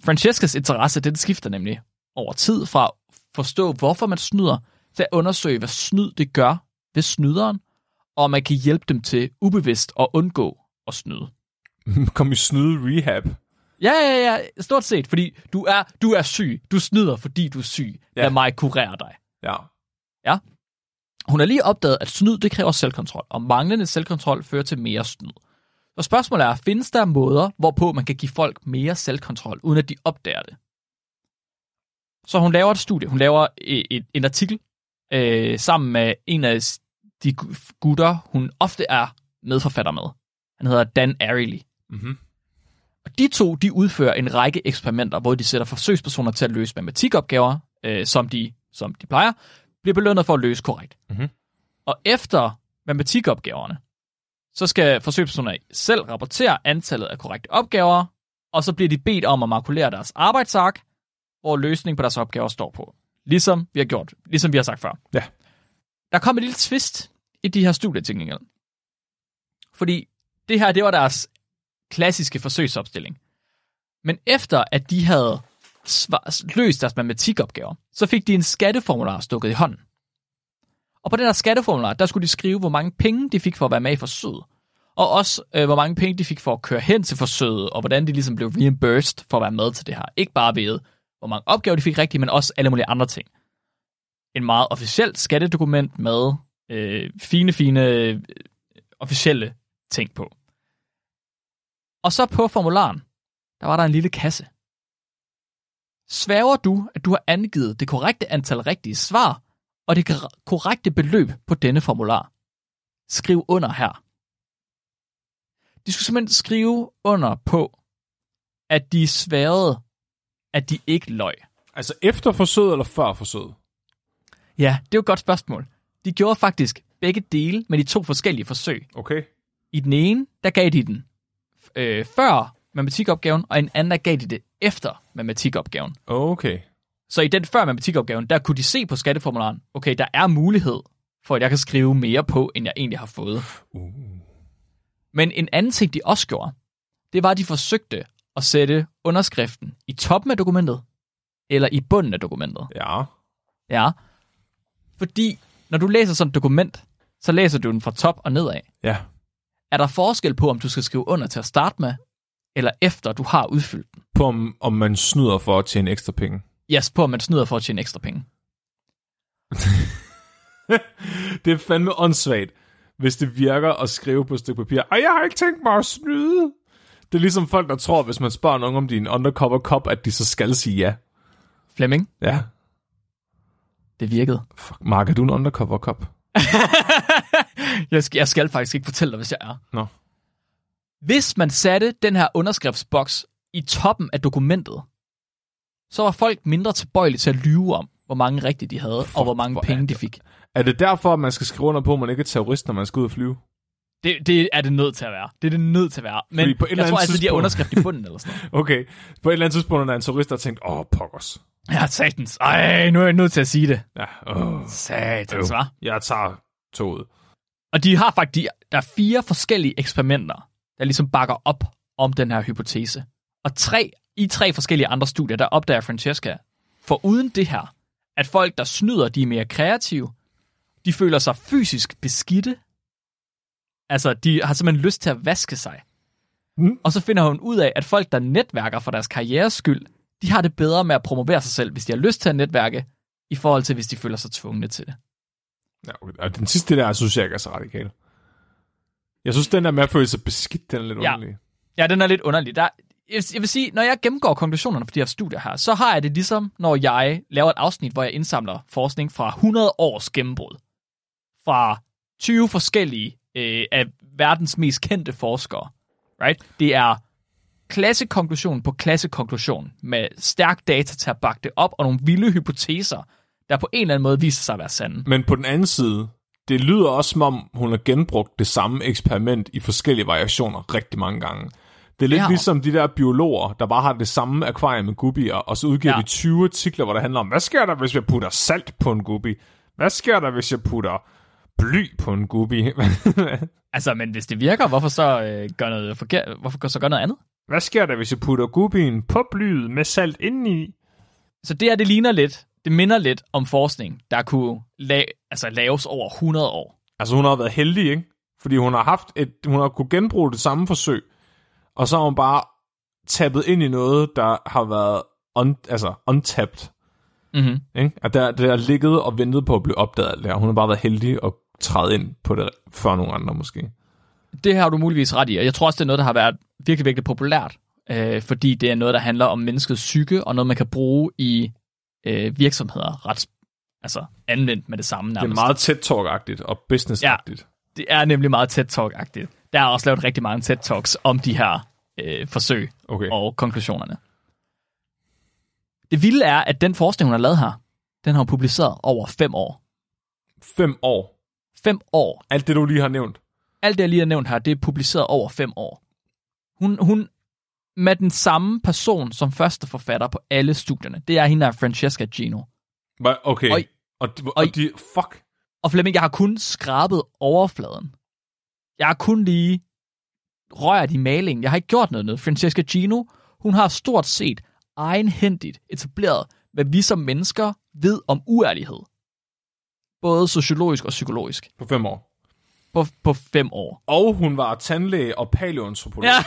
Francescas interesse, den skifter nemlig over tid fra at forstå, hvorfor man snyder, til at undersøge, hvad snyd det gør ved snyderen, og man kan hjælpe dem til ubevidst at undgå at snyde. Kom i snyde rehab. Ja, ja, ja, stort set, fordi du er, du er syg. Du snyder, fordi du er syg. Ja. Lad mig kurere dig. Ja. Ja. Hun har lige opdaget, at snyd, det kræver selvkontrol, og manglende selvkontrol fører til mere snyd. Og spørgsmålet er, findes der måder, hvorpå man kan give folk mere selvkontrol, uden at de opdager det? Så hun laver et studie. Hun laver et, et, en artikel øh, sammen med en af de gutter, hun ofte er medforfatter med. Han hedder Dan Ariely. Mhm. De to, de udfører en række eksperimenter, hvor de sætter forsøgspersoner til at løse matematikopgaver, øh, som, de, som de plejer, bliver belønnet for at løse korrekt. Mm-hmm. Og efter matematikopgaverne, så skal forsøgspersonerne selv rapportere antallet af korrekte opgaver, og så bliver de bedt om at makulere deres arbejdsark, hvor løsningen på deres opgaver står på. Ligesom vi har gjort, ligesom vi har sagt før. Ja. Der kom et lille twist i de her studietilgængelighed. Fordi det her, det var deres klassiske forsøgsopstilling. Men efter at de havde svar- løst deres matematikopgaver, så fik de en skatteformular stukket i hånden. Og på den her skatteformular, der skulle de skrive, hvor mange penge de fik for at være med i forsøget. Og også, øh, hvor mange penge de fik for at køre hen til forsøget, og hvordan de ligesom blev reimbursed for at være med til det her. Ikke bare ved, hvor mange opgaver de fik rigtigt, men også alle mulige andre ting. En meget officielt skattedokument med øh, fine, fine øh, officielle ting på. Og så på formularen, der var der en lille kasse. Sværger du, at du har angivet det korrekte antal rigtige svar, og det korrekte beløb på denne formular? Skriv under her. De skulle simpelthen skrive under på, at de sværede, at de ikke løj. Altså efter forsøget eller før forsøget? Ja, det er jo et godt spørgsmål. De gjorde faktisk begge dele med de to forskellige forsøg. Okay. I den ene, der gav de den øh, før matematikopgaven, og i den anden, der gav de det efter matematikopgaven. Okay. Så i den før matematikopgaven, der kunne de se på skatteformularen, okay, der er mulighed for, at jeg kan skrive mere på, end jeg egentlig har fået. Uh. Men en anden ting, de også gjorde, det var, at de forsøgte at sætte underskriften i toppen af dokumentet, eller i bunden af dokumentet. Ja. Ja. Fordi, når du læser sådan et dokument, så læser du den fra top og nedad. Ja. Er der forskel på, om du skal skrive under til at starte med, eller efter du har udfyldt den? På om, om man snyder for at tjene ekstra penge. Ja, yes, på om man snyder for at tjene ekstra penge. Det er fandme åndssvagt, hvis det virker at skrive på et stykke papir. Ej, jeg har ikke tænkt mig at snyde. Det er ligesom folk, der tror, hvis man spørger nogen om din undercover cop, at de så skal sige ja. Flemming? Ja. Det virkede. Fuck, Mark, er du en undercover cop? jeg, skal, jeg skal faktisk ikke fortælle dig, hvis jeg er. Nå. No. Hvis man satte den her underskriftsboks i toppen af dokumentet, så var folk mindre tilbøjelige til at lyve om, hvor mange rigtige de havde, for, og hvor mange for, penge de fik. Er det derfor, at man skal skrive under på, at man ikke er terrorist, når man skal ud og flyve? Det, det er det nødt til at være. Det er det nødt til at være. Men på et jeg tror tidspunkt... altså, de har underskrift i bunden eller sådan noget. Okay. På et eller andet tidspunkt, når en terrorist har tænkt, åh, pokkers. Ja, satans. Ej, nu er jeg nødt til at sige det. Ja, åh. Satans, hva'? Jeg tager toget. Og de har faktisk, de, der er fire forskellige eksperimenter, der ligesom bakker op om den her hypotese. Og tre I tre forskellige andre studier, der opdager Francesca, for uden det her, at folk, der snyder, de er mere kreative, de føler sig fysisk beskidte, altså de har simpelthen lyst til at vaske sig. Mm. Og så finder hun ud af, at folk, der netværker for deres karrieres skyld, de har det bedre med at promovere sig selv, hvis de har lyst til at netværke, i forhold til, hvis de føler sig tvungne til det. Ja, og den sidste der, synes jeg ikke er så radikal. Jeg synes, den der med at føle sig beskidt, den er lidt ja. underlig. Ja, den er lidt underlig. Der Jeg vil sige, når jeg gennemgår konklusionerne for de her studier her, så har jeg det ligesom, når jeg laver et afsnit, hvor jeg indsamler forskning fra hundrede års gennembrud. Fra tyve forskellige øh, af verdens mest kendte forskere. Right? Det er klassekonklusion på klassekonklusion, med stærk data til at bakke det op, og nogle vilde hypoteser, der på en eller anden måde viser sig at være sande. Men på den anden side, det lyder også som om, hun har genbrugt det samme eksperiment i forskellige variationer rigtig mange gange. Det er lidt ja. ligesom de der biologer, der bare har det samme akvarium med guppier, og så udgiver ja. de tyve artikler, hvor det handler om, hvad sker der, hvis jeg putter salt på en guppy? Hvad sker der, hvis jeg putter bly på en guppy? Altså, men hvis det virker, hvorfor så øh, gør noget forkert? Hvorfor så gør noget andet? Hvad sker der, hvis jeg putter guppien på blyet med salt indeni? Så det her, det ligner lidt, det minder lidt om forskning, der kunne la- altså, laves over hundrede år. Altså, hun har været heldig, ikke? Fordi hun har haft et, hun har kunne genbruge det samme forsøg, og så har hun bare tappet ind i noget, der har været un, altså untapped. Mm-hmm. Ikke? At der, der er ligget og ventet på at blive opdaget alt det her. Hun har bare været heldig at træde ind på det før nogle andre måske. Det her har du muligvis ret i, og jeg tror også, det er noget, der har været virkelig, virkelig populært. Øh, fordi det er noget, der handler om menneskets psyke, og noget, man kan bruge i øh, virksomheder ret altså anvendt med det samme nærmest. Det er meget TED-talk-agtigt og business-agtigt. Ja, det er nemlig meget TED-talk-agtigt. Der er også lavet rigtig mange TED-talks om de her øh, forsøg okay. og konklusionerne. Det vilde er, at den forskning, hun har lavet her, den har hun publiceret over fem år. Fem år? Fem år. Alt det, du lige har nævnt? Alt det, jeg lige har nævnt her, det er publiceret over fem år. Hun, hun med den samme person som første forfatter på alle studierne. Det er hende her, Francesca Gino. Okay, og, og, og, og de... Fuck. Og Flemming, jeg har kun skrabet overfladen. Jeg har kun lige rørt i malingen. Jeg har ikke gjort noget noget. Francesca Gino, hun har stort set egenhændigt etableret, hvad vi som mennesker ved om uærlighed. Både sociologisk og psykologisk. På fem år. På, på fem år. Og hun var tandlæge og paleoantropolog. Ja.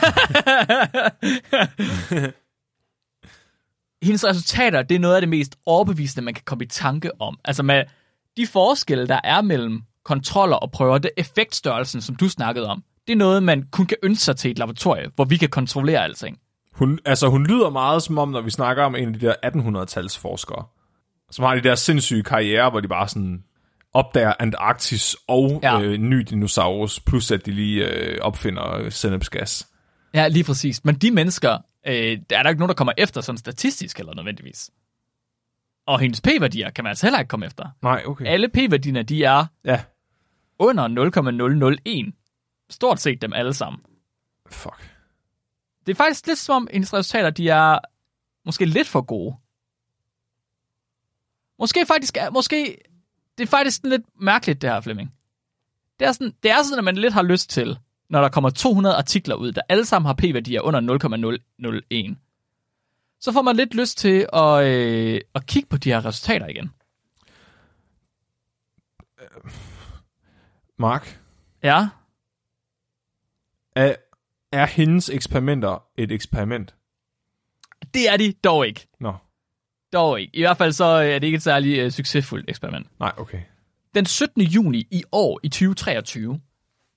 Hendes resultater, det er noget af det mest overbevisende, man kan komme i tanke om. Altså med de forskelle, der er mellem kontroller og prøver, det effektstørrelsen, som du snakkede om, det er noget, man kun kan ønske sig til et laboratorie, hvor vi kan kontrollere alting. Hun, altså, hun lyder meget som om, når vi snakker om en af de der atten hundrede-tals forskere, som har de der sindssyge karriere, hvor de bare sådan opdager Antarktis og ja. øh, ny dinosaurus, plus at de lige øh, opfinder sennepsgas. Ja, lige præcis. Men de mennesker, øh, der er der ikke nogen, der kommer efter sådan statistisk eller nødvendigvis. Og hendes p-værdier kan man altså heller ikke komme efter. Nej, okay. Alle p-værdierne, de er ja. under nul komma nul nul en. Stort set dem alle sammen. Fuck. Det er faktisk lidt som om, hendes resultater, de er måske lidt for gode. Måske faktisk, måske, det er faktisk lidt mærkeligt, det her, Flemming. Det er sådan, det er sådan, at man lidt har lyst til, når der kommer to hundrede artikler ud, der alle sammen har p-værdier under nul komma nul nul en. Så får man lidt lyst til at, øh, at kigge på de her resultater igen. Mark? Ja? Er, er hendes eksperimenter et eksperiment? Det er de dog ikke. Nå. Dog ikke. I hvert fald så er det ikke et særligt øh, succesfuldt eksperiment. Nej, okay. Den syttende juni i år, i tyve treogtyve,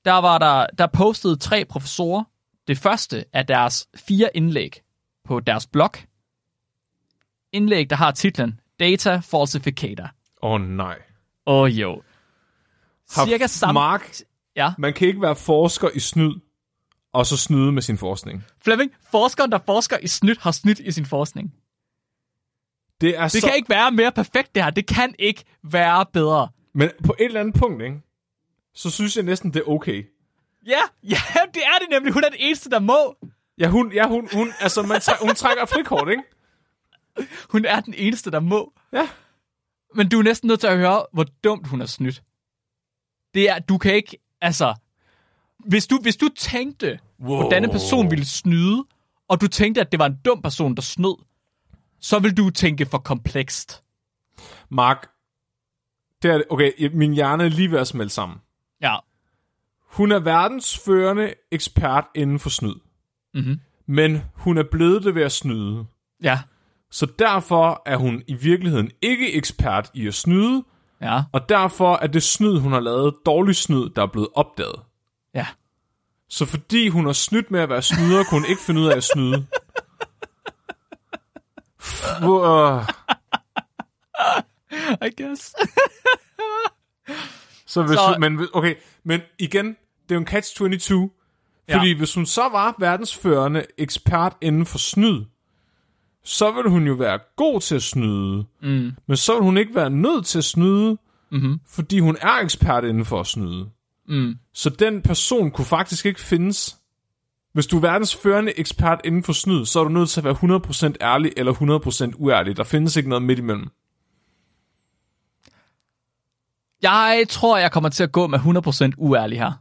der var der, der postede tre professorer det første af deres fire indlæg på deres blog. Indlæg, der har titlen Data Falsificator. Åh oh, nej. Åh oh, jo. Cirka samme... Mark, ja? Man kan ikke være forsker i snyd, og så snyde med sin forskning. Flemming, forskeren, der forsker i snyd, har snydt i sin forskning. Det, er det så... kan ikke være mere perfekt, det her. Det kan ikke være bedre. Men på et eller andet punkt, ikke? Så synes jeg næsten, det er okay. Ja, ja, det er det nemlig. Hun er den eneste, der må... Ja, hun, ja, hun, hun, altså, man træ, hun trækker frikort, ikke? Hun er den eneste, der må. Ja. Men du er næsten nødt til at høre, hvor dumt hun er snydt. Det er, du kan ikke, altså... Hvis du, hvis du tænkte, wow. hvordan en person ville snyde, og du tænkte, at det var en dum person, der snød, så vil du tænke for komplekst. Mark, det er, okay, min hjerne er lige ved at smelte sammen. Ja. Hun er verdens førende ekspert inden for snyd. Mm-hmm. Men hun er blevet det ved at snyde. Ja. Så derfor er hun i virkeligheden ikke ekspert i at snyde. Ja. Og derfor er det snyd, hun har lavet, dårlig snyd, der er blevet opdaget. Ja. Så fordi hun har snydt med at være snyder, kunne hun ikke finde ud af at snyde. Fuh. I guess. Så hvis Så... Hun, men, okay, men igen, det er jo en catch toogtyve. Fordi ja. Hvis hun så var verdensførende ekspert inden for snyd, så ville hun jo være god til at snyde. Mm. Men så ville hun ikke være nødt til at snyde, mm-hmm. fordi hun er ekspert inden for at snyde. Mm. Så den person kunne faktisk ikke findes. Hvis du er verdensførende ekspert inden for snyd, så er du nødt til at være hundrede procent ærlig eller hundrede procent uærlig. Der findes ikke noget midt imellem. Jeg tror, jeg kommer til at gå med hundrede procent uærlig her.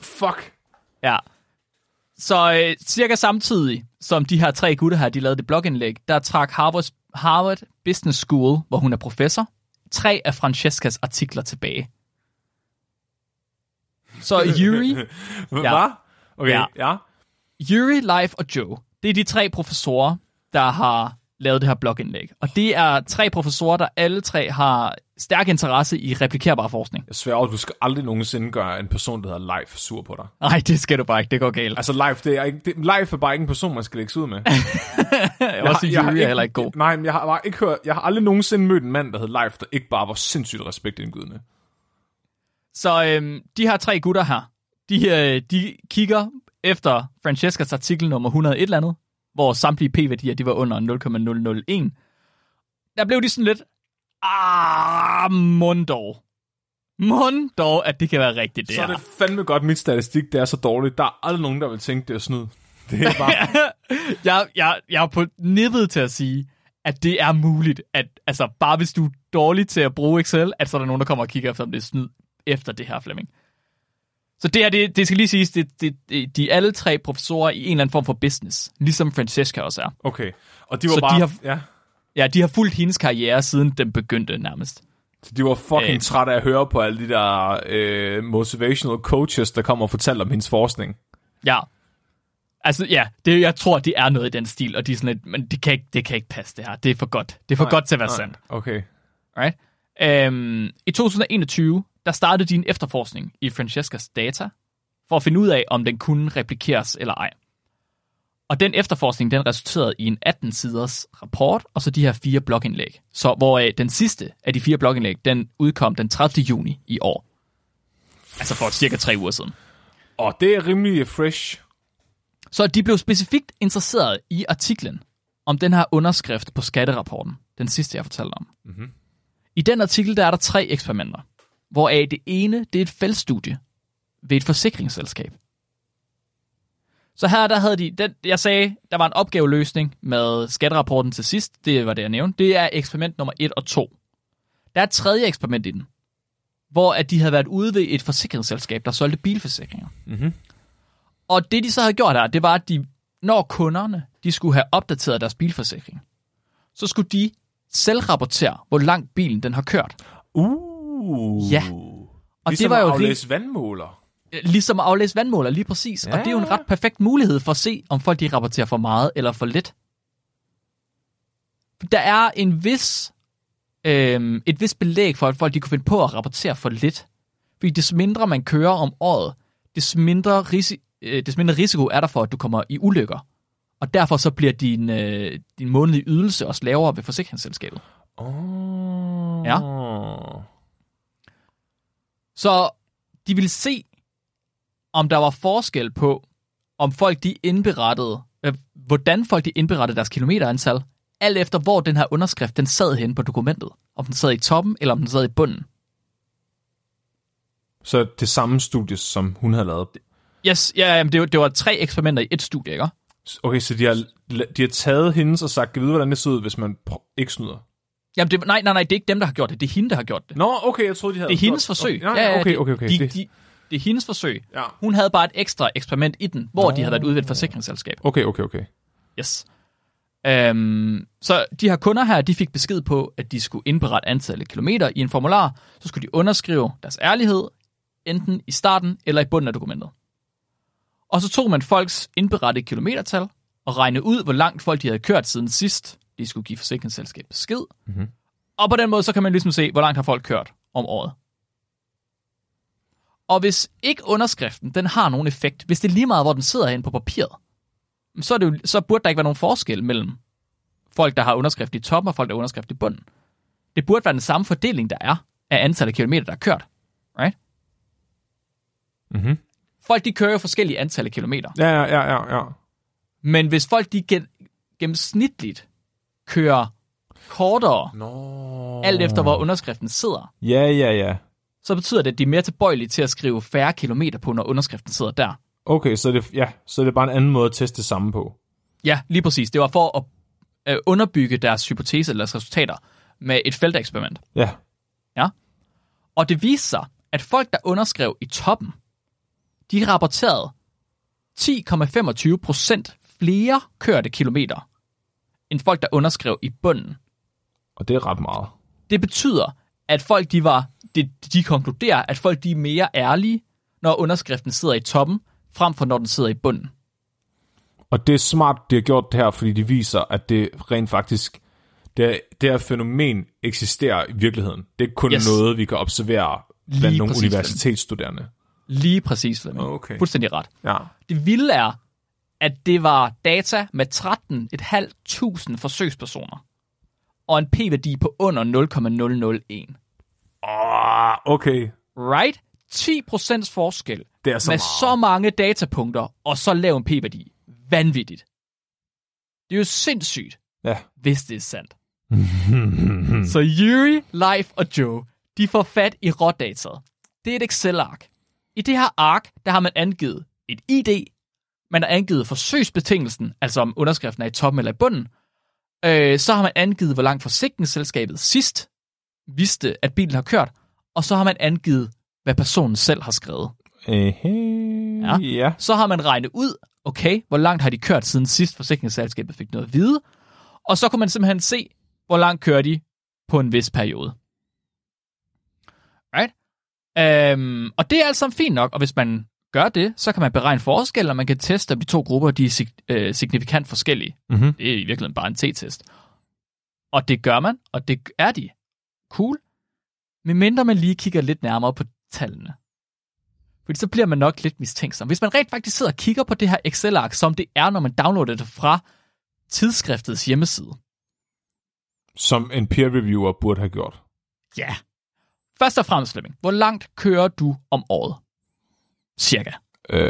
Fuck. Ja, så øh, cirka samtidig som de her tre gutter her, de lavede det blogindlæg, der trak Harvard, Harvard Business School, hvor hun er professor, tre af Francescas artikler tilbage. Så Uri... Hvad? Ja, okay, ja. ja. Uri, Leif og Joe, det er de tre professorer, der har lavet det her blogindlæg. Og det er tre professorer, der alle tre har stærk interesse i replikerbar forskning. Jeg sværger, du skal aldrig nogensinde gøre en person, der hedder Leif, sur på dig. Nej, det skal du bare ikke. Det går galt. Altså, Leif, det er, ikke, det, Leif er bare ikke en person, man skal lægge sig ud med. jeg Også Uri er heller ikke god. Nej, men jeg har, bare ikke hørt, jeg har aldrig nogensinde mødt en mand, der hedder Leif, der ikke bare var sindssygt respektindgydende. Så øhm, de her tre gutter her, de, øh, de kigger efter Francescas artikel nummer hundrede og et eller andet, hvor samtlige p-værdier, de var under nul komma nul nul en. Der blev de sådan lidt, ah, mon dog. Mon dog, at det kan være rigtigt, det her. Så er det fandme godt, mit statistik, det er så dårligt. Der er aldrig nogen, der vil tænke, det er snyd. Det er bare... jeg, jeg, jeg er på nippet til at sige, at det er muligt, at altså, bare hvis du dårlig til at bruge Excel, at så er der nogen, der kommer og kigger efter, om det er snyd efter det her, Flemming. Så det her, det, det skal lige siges, det, det, det, de er alle tre professorer i en eller anden form for business, ligesom Francesca også er. Okay, og de var så bare... De har, ja. ja, de har fulgt hendes karriere, siden den begyndte nærmest. Så de var fucking øh, trætte af at høre på alle de der øh, motivational coaches, der kommer og fortæller om hendes forskning. Ja. Altså, ja, det, jeg tror, det er noget i den stil, og de er sådan lidt, men det kan ikke, det kan ikke passe det her. Det er for godt. Det er for nej, godt til at være nej, sandt. Okay. Right? Øhm, I to tusind og enogtyve, der startede de en efterforskning i Francescas data, for at finde ud af, om den kunne replikeres eller ej. Og den efterforskning, den resulterede i en atten-siders rapport, og så de her fire blogindlæg. Så hvoraf den sidste af de fire blogindlæg, den udkom den tredivte juni i år. Altså for cirka tre uger siden. Og det er rimelig fresh. Så de blev specifikt interesseret i artiklen om den her underskrift på skatterapporten. Den sidste, jeg fortalte om. Mm-hmm. I den artikel, der er der tre eksperimenter, hvoraf det ene, det er et feltstudie ved et forsikringsselskab. Så her, der havde de... Den, jeg sagde, der var en opgaveløsning med skatterapporten til sidst. Det var det, jeg nævnte. Det er eksperiment nummer et og to. Der er et tredje eksperiment i den, hvor at de havde været ude ved et forsikringsselskab, der solgte bilforsikringer. Mm-hmm. Og det, de så havde gjort her, det var, at de, når kunderne de skulle have opdateret deres bilforsikring, så skulle de selv rapportere, hvor langt bilen den har kørt. Uh! Ja. Og ligesom det var jo at aflæse vandmåler. Ligesom at aflæse vandmåler, lige præcis. Ja. Og det er jo en ret perfekt mulighed for at se, om folk de rapporterer for meget eller for lidt. Der er en vis, øh, et vis belæg for, at folk de kunne finde på at rapportere for lidt. Fordi des mindre man kører om året, des mindre risiko, des mindre risiko er der for, at du kommer i ulykker. Og derfor så bliver din, øh, din månedlige ydelse også lavere ved forsikringsselskabet. Oh. Ja. Så de ville se, om der var forskel på, om folk de indberettede, øh, hvordan folk de indberettede deres kilometerantal, alt efter hvor den her underskrift, den sad henne på dokumentet. Om den sad i toppen, eller om den sad i bunden. Så det samme studie, som hun havde lavet... Yes, ja, jamen det, var, det var tre eksperimenter i et studie, ikke? Okay, så de har, de har taget hendes og sagt, kan vi vide, hvordan det ser ud, hvis man ikke snyder? Jamen, det, nej, nej, nej, det er ikke dem, der har gjort det. Det er hende, der har gjort det. Nå, okay, jeg troede, de havde... Det er hendes gjort. forsøg. Okay, ja, okay, okay. okay. De, de, de, det er hendes forsøg. Ja. Hun havde bare et ekstra eksperiment i den, hvor oh. de havde været ude ved et forsikringsselskab. Okay, okay, okay. Yes. Øhm, så de her kunder her, de fik besked på, at de skulle indberette antallet kilometer i en formular. Så skulle de underskrive deres ærlighed, enten i starten eller i bunden af dokumentet. Og så tog man folks indberettede kilometertal og regnede ud, hvor langt folk de havde kørt siden sidst. De skulle give forsikringsselskabet besked. Mm-hmm. Og på den måde, så kan man ligesom se, hvor langt har folk kørt om året. Og hvis ikke underskriften, den har nogen effekt, hvis det er lige meget, hvor den sidder hen på papiret, så, er det jo, så burde der ikke være nogen forskel mellem folk, der har underskrift i toppen og folk, der har underskrift i bunden. Det burde være den samme fordeling, der er af antallet af kilometer, der er kørt. Right? Mhm. Folk, de kører jo forskellige antal af kilometer. Ja, ja, ja, ja. Men hvis folk, de gennemsnitligt kører kortere, no. alt efter hvor underskriften sidder, ja, ja, ja. så betyder det, at de er mere tilbøjelige til at skrive færre kilometer på, når underskriften sidder der. Okay, så det, ja, så det er bare en anden måde at teste det samme på. Ja, lige præcis. Det var for at underbygge deres hypotese eller deres resultater med et felteksperiment. Ja. Ja. Og det viser sig, at folk, der underskrev i toppen, de rapporterede ti komma femogtyve procent flere kørte kilometer, end folk, der underskrev i bunden. Og det er ret meget. Det betyder, at folk, de var, de, de konkluderer, at folk de er mere ærlige, når underskriften sidder i toppen, frem for når den sidder i bunden. Og det er smart, de har gjort det her, fordi de viser, at det rent faktisk, det, det her fænomen eksisterer i virkeligheden. Det er kun yes. noget, vi kan observere blandt nogle universitetsstuderende. Lige præcis, Flemming. Okay. Fuldstændig ret. Ja. Det vilde er, at det var data med tretten tusind fem hundrede forsøgspersoner, og en p-værdi på under nul komma nul nul en. Åh, oh, okay. Right? ti procent forskel med så mange datapunkter, og så lav en p-værdi. Vanvittigt. Det er jo sindssygt, ja. Hvis det er sandt. Så Uri, Leif og Joe, de får fat i rådataet. Det er et Excel-ark. I det her ark, der har man angivet et I D, man har angivet forsøgsbetingelsen, altså om underskriften er i toppen eller i bunden, øh, så har man angivet, hvor langt forsikringsselskabet sidst vidste, at bilen har kørt, og så har man angivet, hvad personen selv har skrevet. Uh-huh. Ja. Yeah. Så har man regnet ud, okay, hvor langt har de kørt siden sidst forsikringsselskabet fik noget at vide, og så kunne man simpelthen se, hvor langt kører de på en vis periode. Right? Øhm, og det er altså fint nok, og hvis man gør det, så kan man beregne forskel, og man kan teste, om de to grupper de er sig- øh, signifikant forskellige. Mm-hmm. Det er i virkeligheden bare en t-test. Og det gør man, og det er de. Cool. Men mindre man lige kigger lidt nærmere på tallene. Fordi så bliver man nok lidt mistænksom. Hvis man rent faktisk sidder og kigger på det her Excel-ark, som det er, når man downloader det fra tidsskriftets hjemmeside. Som en peer-reviewer burde have gjort. Ja. Yeah. Først og fremmest, Flemming, hvor langt kører du om året? Cirka. Øh,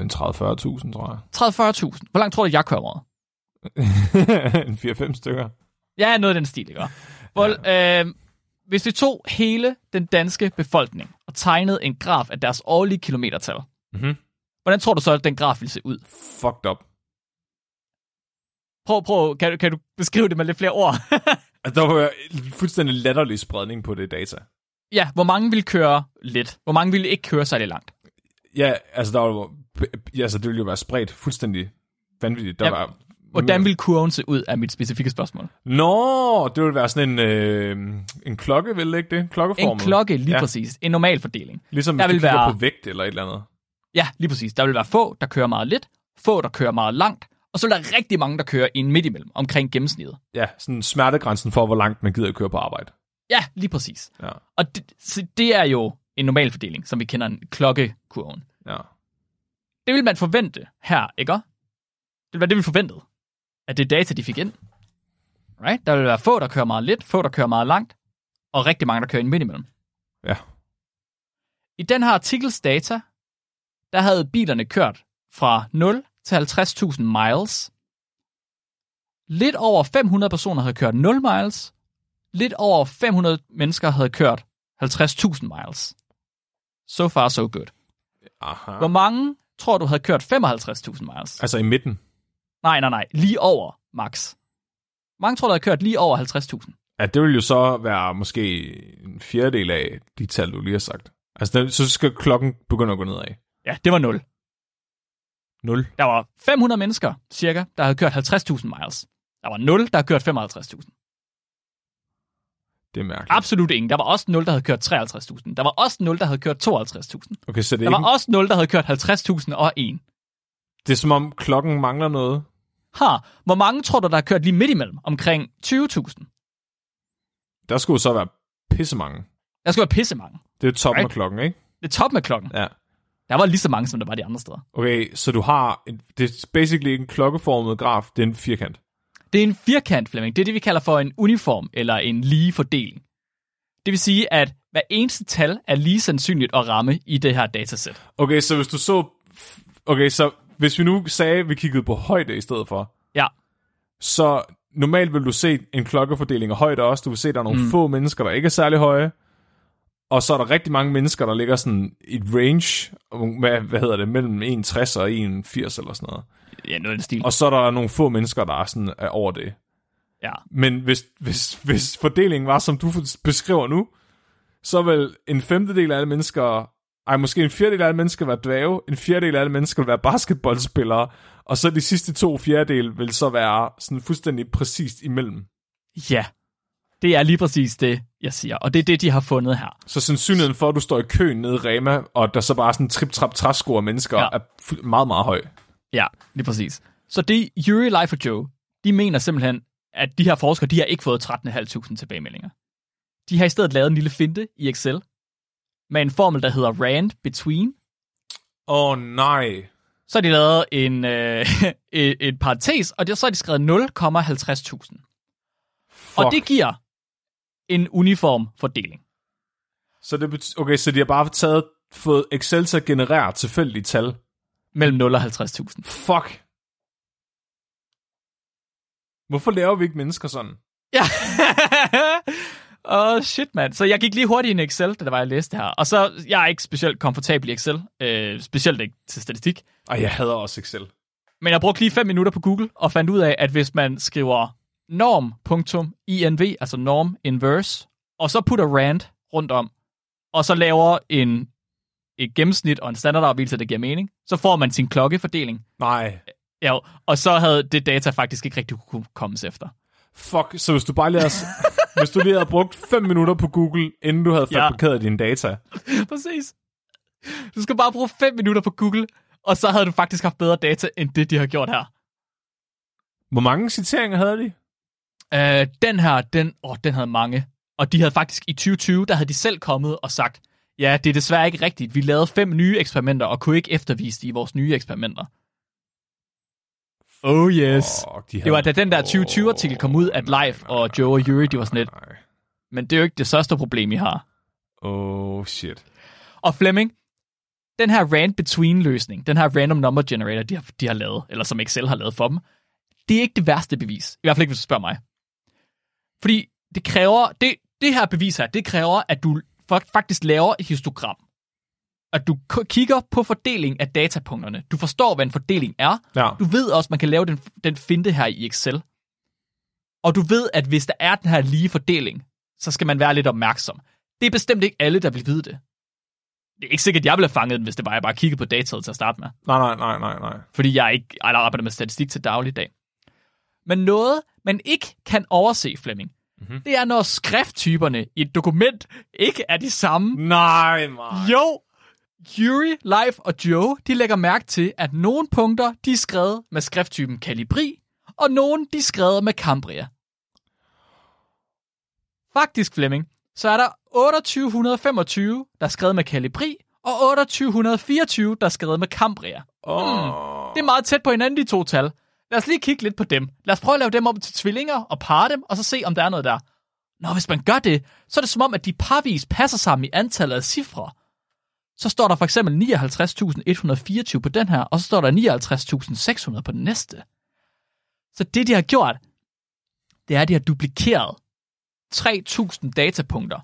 en tredive til fyrre tusind, tror jeg. tredive til fyrre tusind. Hvor langt tror du, jeg kører om året? En fire fem stykker. Ja, noget af den stil, ikke? Hvor, ja. øh, hvis vi tog hele den danske befolkning og tegnede en graf af deres årlige kilometertal, mm-hmm. hvordan tror du så, at den graf ville se ud? Fucked up. Prøv, prøv. Kan, kan du beskrive det med lidt flere ord? Der var en fuldstændig latterlig spredning på det data. Ja, hvor mange ville køre lidt? Hvor mange ville ikke køre særlig langt? Ja, altså, der var, altså det ville jo være spredt fuldstændig vanvittigt. Der ja, var, hvordan ville kurven se ud, er mit specifikke spørgsmål. Nå, det ville være sådan en, øh, en klokke, vel ikke det? Klokkeformel. En klokke, lige ja. Præcis. En normal fordeling. Ligesom der hvis du kigger være, på vægt eller et eller andet. Ja, lige præcis. Der vil være få, der kører meget lidt, få, der kører meget langt, og så er der rigtig mange, der kører ind midt imellem, omkring gennemsnittet. Ja, sådan smertegrænsen for, hvor langt man gider at køre på arbejde. Ja, lige præcis. Ja. Og det, det er jo en normal fordeling, som vi kender en klokkekurven. Ja. Det vil man forvente her, ikke? Det var det, vi forventede. At det data, de fik ind. Right? Der vil være få, der kører meget lidt, få, der kører meget langt, og rigtig mange, der kører ind midt imellem. Ja. I den her artikels data, der havde bilerne kørt fra nul til halvtreds tusind miles. Lidt over fem hundrede personer havde kørt nul miles. Lidt over fem hundrede mennesker havde kørt halvtreds tusind miles. So far, so good. Aha. Hvor mange tror du havde kørt femoghalvtreds tusind miles? Altså i midten? Nej, nej, nej. Lige over, max. Mange tror, der havde kørt lige over halvtreds tusind. Ja, det ville jo så være måske en fjerdedel af de tal, du lige har sagt. Altså, så skal klokken begynde at gå nedad. Ja, det var nul. nul? Der var fem hundrede mennesker, cirka, der havde kørt halvtreds tusind miles. Der var nul, der havde kørt femoghalvtreds tusind. Det er mærkeligt. Absolut ingen. Der var også nul, der havde kørt treoghalvtreds tusind. Der var også nul, der havde kørt tooghalvtreds tusind. Okay, så det der ikke... var også nul, der havde kørt halvtreds tusind og en. Det er som om klokken mangler noget. Ha, hvor mange tror du, der har kørt lige midt imellem? Omkring tyve tusind. Der skulle så være pissemange. Der skulle være pissemange. Det er top right? Med klokken, ikke? Det er top med klokken. Ja. Der var lige så mange, som der var de andre steder. Okay, så du har... En, det er basically en klokkeformet graf. Det er en firkant. Det er en firkant, Flemming. Det er det, vi kalder for en uniform eller en lige fordeling. Det vil sige, at hver eneste tal er lige sandsynligt at ramme i det her datasæt. Okay, så hvis du så... Okay, så hvis vi nu sagde, at vi kiggede på højde i stedet for... Ja. Så normalt vil du se en klokkefordeling af højde også. Du vil se, at der er nogle mm. få mennesker, der ikke er særlig høje. Og så er der rigtig mange mennesker, der ligger sådan i et range, hvad, hvad hedder det, mellem en komma tres og en komma firs eller sådan noget. Ja, noget af den stil. Og så er der nogle få mennesker, der er sådan er over det. Ja. Men hvis, hvis, hvis fordelingen var, som du beskriver nu, så vil en femtedel af alle mennesker, ej, måske en fjerdedel af alle mennesker være dvæve, en fjerdedel af alle mennesker vil være basketballspillere, og så de sidste to fjerdedel vil så være sådan fuldstændig præcist imellem. Ja. Det er lige præcis det, jeg siger. Og det er det, de har fundet her. Så sandsynligheden for, at du står i køen nede i Rema, og der så bare sådan trip-trap-træsko af mennesker, ja. Er meget, meget høj. Ja, lige præcis. Så det Uri, Leif og Joe, de mener simpelthen, at de her forskere, de har ikke fået tretten tusind fem hundrede tilbagemeldinger. De har i stedet lavet en lille finte i Excel, med en formel, der hedder rand between. Åh oh, nej. Så har de lavet en, øh, en parentes, og så har de skrevet nul komma halvtreds tusind. Og det giver... en uniform fordeling. Så det betyder, okay, så de har bare taget, fået Excel til at generere tilfældige tal? Mellem nul og halvtreds tusind. Fuck. Hvorfor laver vi ikke mennesker sådan? Ja. Åh, oh, shit, mand. Så jeg gik lige hurtigt i en Excel, da der var, jeg læste her. Og så, jeg er ikke specielt komfortabel i Excel. Øh, specielt ikke til statistik. Og jeg hader også Excel. Men jeg brugte lige fem minutter på Google, og fandt ud af, at hvis man skriver norm.inv, altså norm inverse, og så putter rand rundt om, og så laver en et gennemsnit og en standardafvigelse, der giver mening, så får man sin klokkefordeling. Nej. Ja, og så havde det data faktisk ikke rigtig kunne kommes efter. Fuck, så hvis du bare lige havde, hvis du lige havde brugt fem minutter på Google, inden du havde fabrikeret ja. dine data. Præcis. Du skal bare bruge fem minutter på Google, og så havde du faktisk haft bedre data, end det, de har gjort her. Hvor mange citeringer havde de? Øh, den her, den, åh, den havde mange. Og de havde faktisk i tyve tyve, der havde de selv kommet og sagt, ja, det er desværre ikke rigtigt. Vi lavede fem nye eksperimenter, og kunne ikke eftervise det i vores nye eksperimenter. Oh yes. Oh, de havde... Det var da den der tyve tyve-artikel kom ud, at Leif og Joe og Uri, de var sådan lidt. Men det er jo ikke det største problem, I har. Oh shit. Og Flemming, den her rand-between-løsning, den her random number generator, de har, de har lavet, eller som Excel har lavet for dem, det er ikke det værste bevis. I hvert fald ikke, hvis du spørger mig. Fordi det kræver, det, det her bevis her, det kræver, at du faktisk laver et histogram. At du kigger på fordeling af datapunkterne. Du forstår, hvad en fordeling er. Ja. Du ved også, at man kan lave den, den finte her i Excel. Og du ved, at hvis der er den her lige fordeling, så skal man være lidt opmærksom. Det er bestemt ikke alle, der vil vide det. Det er ikke sikkert, at jeg ville have fanget den, hvis det var, jeg bare kiggede på dataet til at starte med. Nej, nej, nej, nej, nej. Fordi jeg ikke jeg arbejder med statistik til dagligdag. Men noget, man ikke kan overse, Flemming, mm-hmm. det er, når skrifttyperne i et dokument ikke er de samme. Nej, nej. Jo, Uri, Leif og Joe, de lægger mærke til, at nogle punkter, de er skrevet med skrifttypen Calibri, og nogle, de er skrevet med Cambria. Faktisk, Flemming, så er der to tusind otte hundrede femogtyve, der er skrevet med Calibri, og to tusind otte hundrede fireogtyve, der er skrevet med Cambria. Oh. Mm. Det er meget tæt på hinanden, de to tal. Lad os lige kigge lidt på dem. Lad os prøve at lave dem om til tvillinger og parre dem, og så se, om der er noget der. Nå, hvis man gør det, så er det som om, at de parvis passer sammen i antallet af cifre. Så står der for eksempel nioghalvtreds tusind et hundrede fireogtyve på den her, og så står der nioghalvtreds tusind seks hundrede på den næste. Så det, de har gjort, det er, at de har duplikeret tre tusind datapunkter,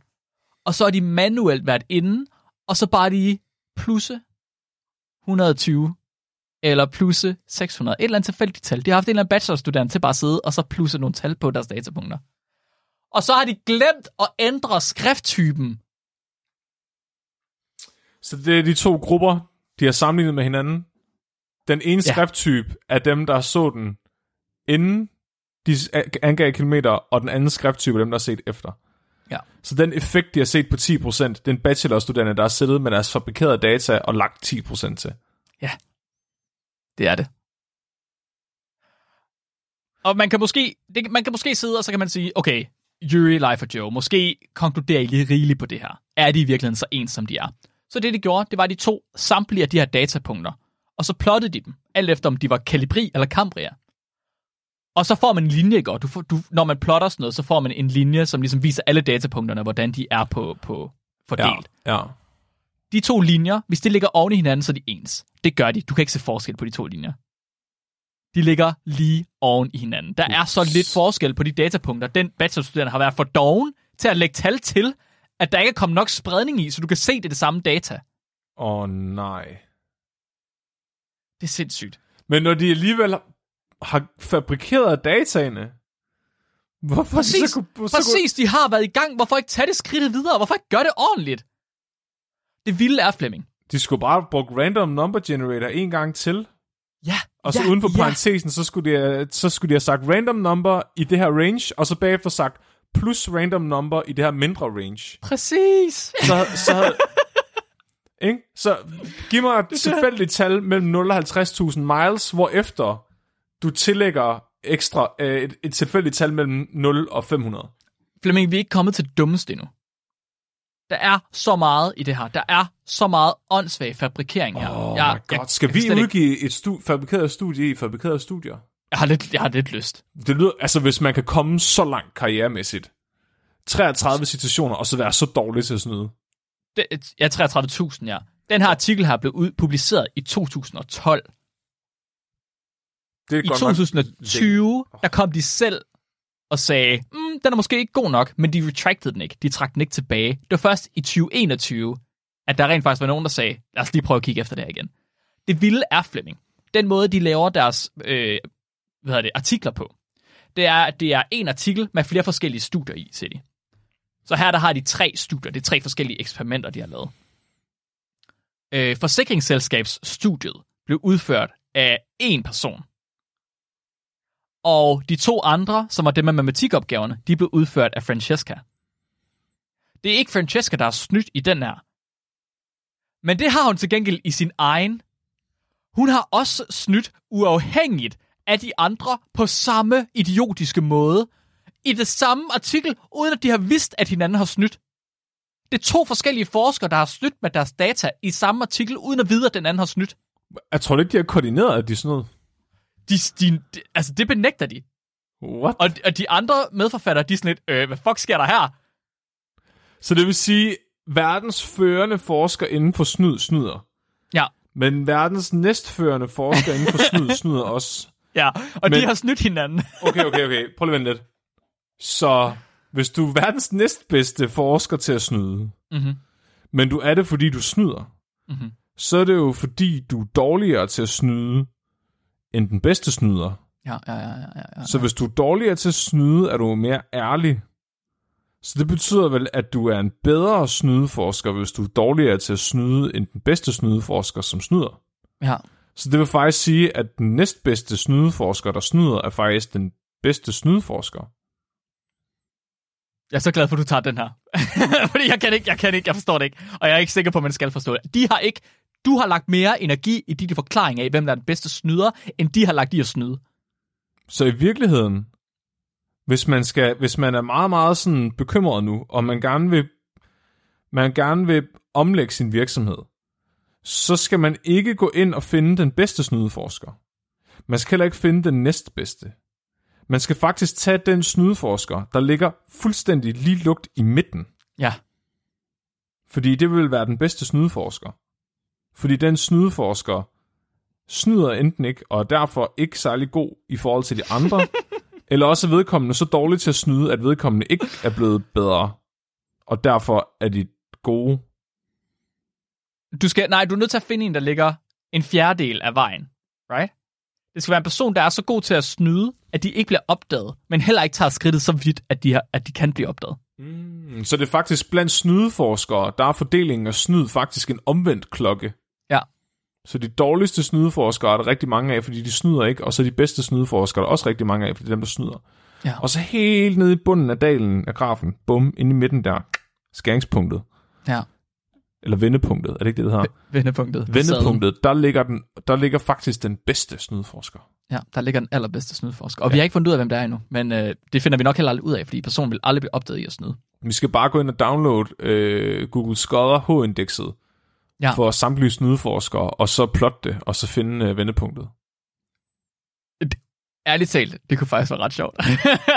og så er de manuelt været inde, og så bare de plusse et hundrede og tyve, eller plusse seks hundrede, et eller andet tilfældigt tal. De har haft en eller anden bachelorstudent til bare at sidde, og så plusse nogle tal på deres datapunkter. Og så har de glemt at ændre skrifttypen. Så det er de to grupper, de har sammenlignet med hinanden. Den ene ja. skrifttype er dem, der så den inden de angav kilometer, og den anden skrifttype er dem, der har set efter. Ja. Så den effekt, de har set på ti procent, det er en bachelorstudent, der har siddet med deres fabrikerede data og lagt ti procent til. Ja, det er det. Og man kan måske, det, man kan måske sidde, og så kan man sige, okay, Uri, Leif og Joe, måske konkluderer I lige rigeligt på det her. Er de i virkeligheden så ens, som de er? Så det, de gjorde, det var, de to samtlige af de her datapunkter, og så plottede de dem, alt efter om de var Calibri eller Cambria. Og så får man en linje, ikke? Du får, du, når man plotter sådan noget, så får man en linje, som ligesom viser alle datapunkterne, hvordan de er på, på fordelt. Ja, ja. De to linjer, hvis de ligger oven i hinanden, så er de ens. Det gør de. Du kan ikke se forskel på de to linjer. De ligger lige oven i hinanden. Der er så lidt forskel på de datapunkter. Den bachelorstuderende har været for doven til at lægge tal til, at der ikke er kommet nok spredning i, så du kan se, det er det samme data. Åh oh, nej. Det er sindssygt. Men når de alligevel har fabrikeret dataene, hvorfor præcis, så, så, præcis, de har været i gang. Hvorfor ikke tage det skridtet videre? Hvorfor ikke gøre det ordentligt? Det vilde er, Flemming. De skulle bare bruge random number generator en gang til. Ja. Og så ja, uden for ja. parentesen, så skulle, de, så skulle de have sagt random number i det her range, og så bagefter sagt plus random number i det her mindre range. Præcis. Så, så, ikke? Så giv mig et tilfældigt tal mellem nul og halvtreds tusind miles, hvorefter du tillægger ekstra øh, et, et tilfældigt tal mellem nul og fem hundrede. Flemming, vi er ikke kommet til det dummeste endnu. Der er så meget i det her. Der er så meget åndssvag fabrikering her. Oh jeg, my God. Jeg, Skal jeg, vi udgive ikke... et stu, fabrikeret studie i fabrikeret studier? Jeg har lidt, jeg har lidt lyst. Det lyder, altså hvis man kan komme så langt karrieremæssigt. treogtredive citationer, og så være så dårlig til at snyde. Det, ja, treogtredive tusind, ja. Den her artikel her blev ud, publiceret i to tusind og tolv. Det er I godt to tusind og tyve, nok... der kom de selv og sagde, mm, den er måske ikke god nok, men de retracted den ikke. De trak den ikke tilbage. Det var først i to tusind og enogtyve, at der rent faktisk var nogen, der sagde, lad os lige prøve at kigge efter det her igen. Det vilde er, Flemming, den måde, de laver deres... Øh, hvad hedder det, artikler på. det er, at det er en artikel med flere forskellige studier i, siger de. Så her der har de tre studier, det er tre forskellige eksperimenter, de har lavet. Øh, forsikringsselskabsstudiet blev udført af én person. Og de to andre, som var dem med matematikopgaverne, de blev udført af Francesca. Det er ikke Francesca, der er snydt i den her. Men det har hun til gengæld i sin egen. Hun har også snydt uafhængigt af de andre på samme idiotiske måde. I det samme artikel, uden at de har vidst, at hinanden har snydt. Det er to forskellige forskere, der har snydt med deres data i samme artikel, uden at vide, at den anden har snydt. Jeg tror ikke, de har koordineret, at de snød. De, de, de, altså, det benægter de. What? Og, og de andre medforfattere, de er sådan lidt, øh, hvad fuck sker der her? Så det vil sige, verdens førende forsker inden for snyd snyder. Ja. Men verdens næstførende forsker inden for snyd snyder også. Ja, og Men... de har snydt hinanden. okay, okay, okay. Prøv lige at vente lidt. Så hvis du er verdens næstbedste forsker til at snyde, mm-hmm. men du er det, fordi du snyder, mm-hmm. så er det jo, fordi du er dårligere til at snyde, end den bedste snyder. Ja, ja, ja, ja, ja, ja. Så hvis du er dårligere til at snyde, er du mere ærlig. Så det betyder vel, at du er en bedre snydeforsker, hvis du er dårligere til at snyde, end den bedste snydeforsker, som snyder. Ja. Så det vil faktisk sige, at den næstbedste snydeforsker, der snyder, er faktisk den bedste snydeforsker. Jeg er så glad for, at du tager den her. Fordi jeg kan ikke, jeg kan ikke, jeg forstår det ikke. Og jeg er ikke sikker på, at man skal forstå det. De har ikke, du har lagt mere energi i dit forklaring af, hvem der er den bedste snyder, end de har lagt i at snyde. Så i virkeligheden, hvis man, skal, hvis man er meget, meget sådan bekymret nu, og man gerne vil, man gerne vil omlægge sin virksomhed, så skal man ikke gå ind og finde den bedste snydeforsker. Man skal heller ikke finde den næstbedste. Man skal faktisk tage den snydeforsker, der ligger fuldstændig lige lugt i midten. Ja. Fordi det vil være den bedste snydeforsker. Fordi den snydeforsker snyder enten ikke, og er derfor ikke særlig god i forhold til de andre, eller også er vedkommende så dårlig til at snyde, at vedkommende ikke er blevet bedre, og derfor er de gode. Du skal, nej, du er nødt til at finde en, der ligger en fjerdedel af vejen, right? Det skal være en person, der er så god til at snyde, at de ikke bliver opdaget, men heller ikke tager skridtet så vidt, at de, har, at de kan blive opdaget. Mm, så det er faktisk blandt snydeforskere, der er fordelingen af snyd faktisk en omvendt klokke. Ja. Så de dårligste snydeforskere er der rigtig mange af, fordi de snyder ikke, og så de bedste snydeforskere er der også rigtig mange af, fordi det er dem, der snyder. Ja. Og så helt nede i bunden af dalen af grafen, bum, inde i midten der, skæringspunktet. Ja. Eller vendepunktet, er det ikke det, det hedder? Vendepunktet. Vendepunktet, der ligger, den, der ligger faktisk den bedste snydeforsker. Ja, der ligger den allerbedste snydeforsker. Og ja. Vi har ikke fundet ud af, hvem det er endnu, men øh, det finder vi nok heller aldrig ud af, fordi personen vil aldrig blive opdaget i at snyde. Vi skal bare gå ind og downloade øh, Google Scholar H-indekset ja. For samtlige snydeforskere, og så plotte det, og så finde øh, vendepunktet. Det, ærligt talt, det kunne faktisk være ret sjovt.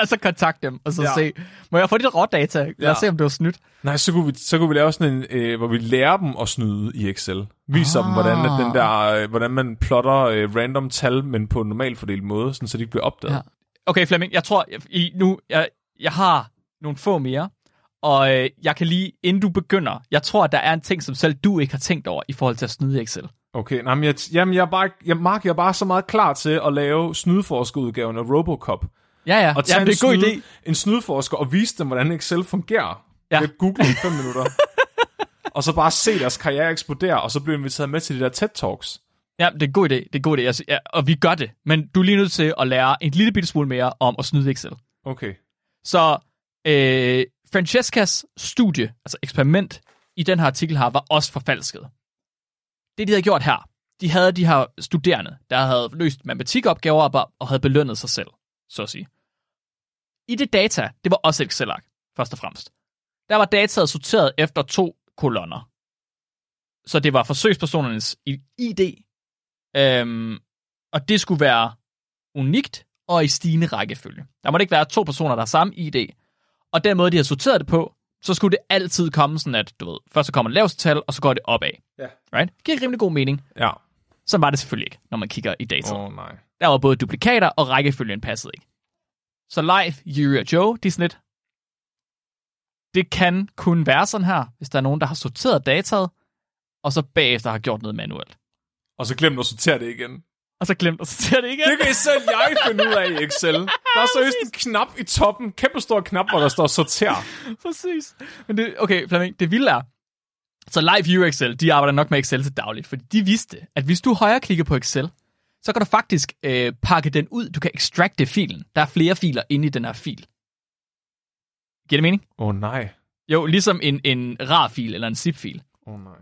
Så kontakt dem, og så ja. Se. Må jeg få dit rådata? Lad os ja. Se, om det var snydt. Nej, så kunne vi, så kunne vi lave sådan en, øh, hvor vi lærer dem at snyde i Excel. Viser ah. dem, hvordan, at den der, øh, hvordan man plotter øh, random tal, men på en normal fordelt måde, sådan, så de ikke bliver opdaget. Ja. Okay, Flemming, jeg tror, jeg, I, nu, jeg, jeg har nogle få mere, og øh, jeg kan lige, inden du begynder, jeg tror, at der er en ting, som selv du ikke har tænkt over, i forhold til at snyde i Excel. Okay, nej, men jeg, jamen jeg er bare, jeg, Mark, jeg er bare så meget klar til at lave snydeforskerudgaven af Robocop. Ja, ja, og tage jamen, en, det er en, god snyde, idé. En snydeforsker og vise dem, hvordan Excel fungerer. Ja. Jeg googler i fem minutter. Og så bare se deres karriere eksplodere, og så bliver vi taget med til de der TED-talks. Ja, det er en god idé, det er en god idé, altså, ja, og vi gør det. Men du er lige nødt til at lære en lille bitte smule mere om at snyde Excel. Okay. Så øh, Francescas studie, altså eksperiment, i den her artikel her, var også forfalsket. Det, de havde gjort her, de havde de her studerende, der havde løst matematikopgaver og havde belønnet sig selv, så at sige. I det data, det var også Excel-ark, først og fremmest. Der var dataet sorteret efter to kolonner. Så det var forsøgspersonernes I D, øhm, og det skulle være unikt og i stigende rækkefølge. Der måtte ikke være to personer, der har samme I D, og den måde, de havde sorteret det på, så skulle det altid komme sådan, at du ved, først så kommer det laveste tal, og så går det opad. Ja. Right? Det giver rimelig god mening. Ja. Så var det selvfølgelig ikke, når man kigger i data. Åh, oh, nej. Der var både duplikater, og rækkefølgen passede ikke. Så Leif, Uri og Joe, de er sådan lidt, det kan kun være sådan her, hvis der er nogen, der har sorteret dataet, og så bagefter har gjort noget manuelt. Og så glemmer du at sortere det igen. og så glemt, og så ser det igen. Det kan I selv jeg finde ud af i Excel. Der er seriøst en knap i toppen, kæmpe stor knap, hvor der står sorter. Præcis. Men det, okay, Flemming, det vilde er, så Leif og Excel, de arbejder nok med Excel til dagligt, fordi de vidste, at hvis du højreklikker på Excel, så kan du faktisk øh, pakke den ud. Du kan extracte filen. Der er flere filer inde i den her fil. Giver det mening? Åh oh, nej. Jo, ligesom en, en rar-fil eller en zip-fil. Åh oh, nej.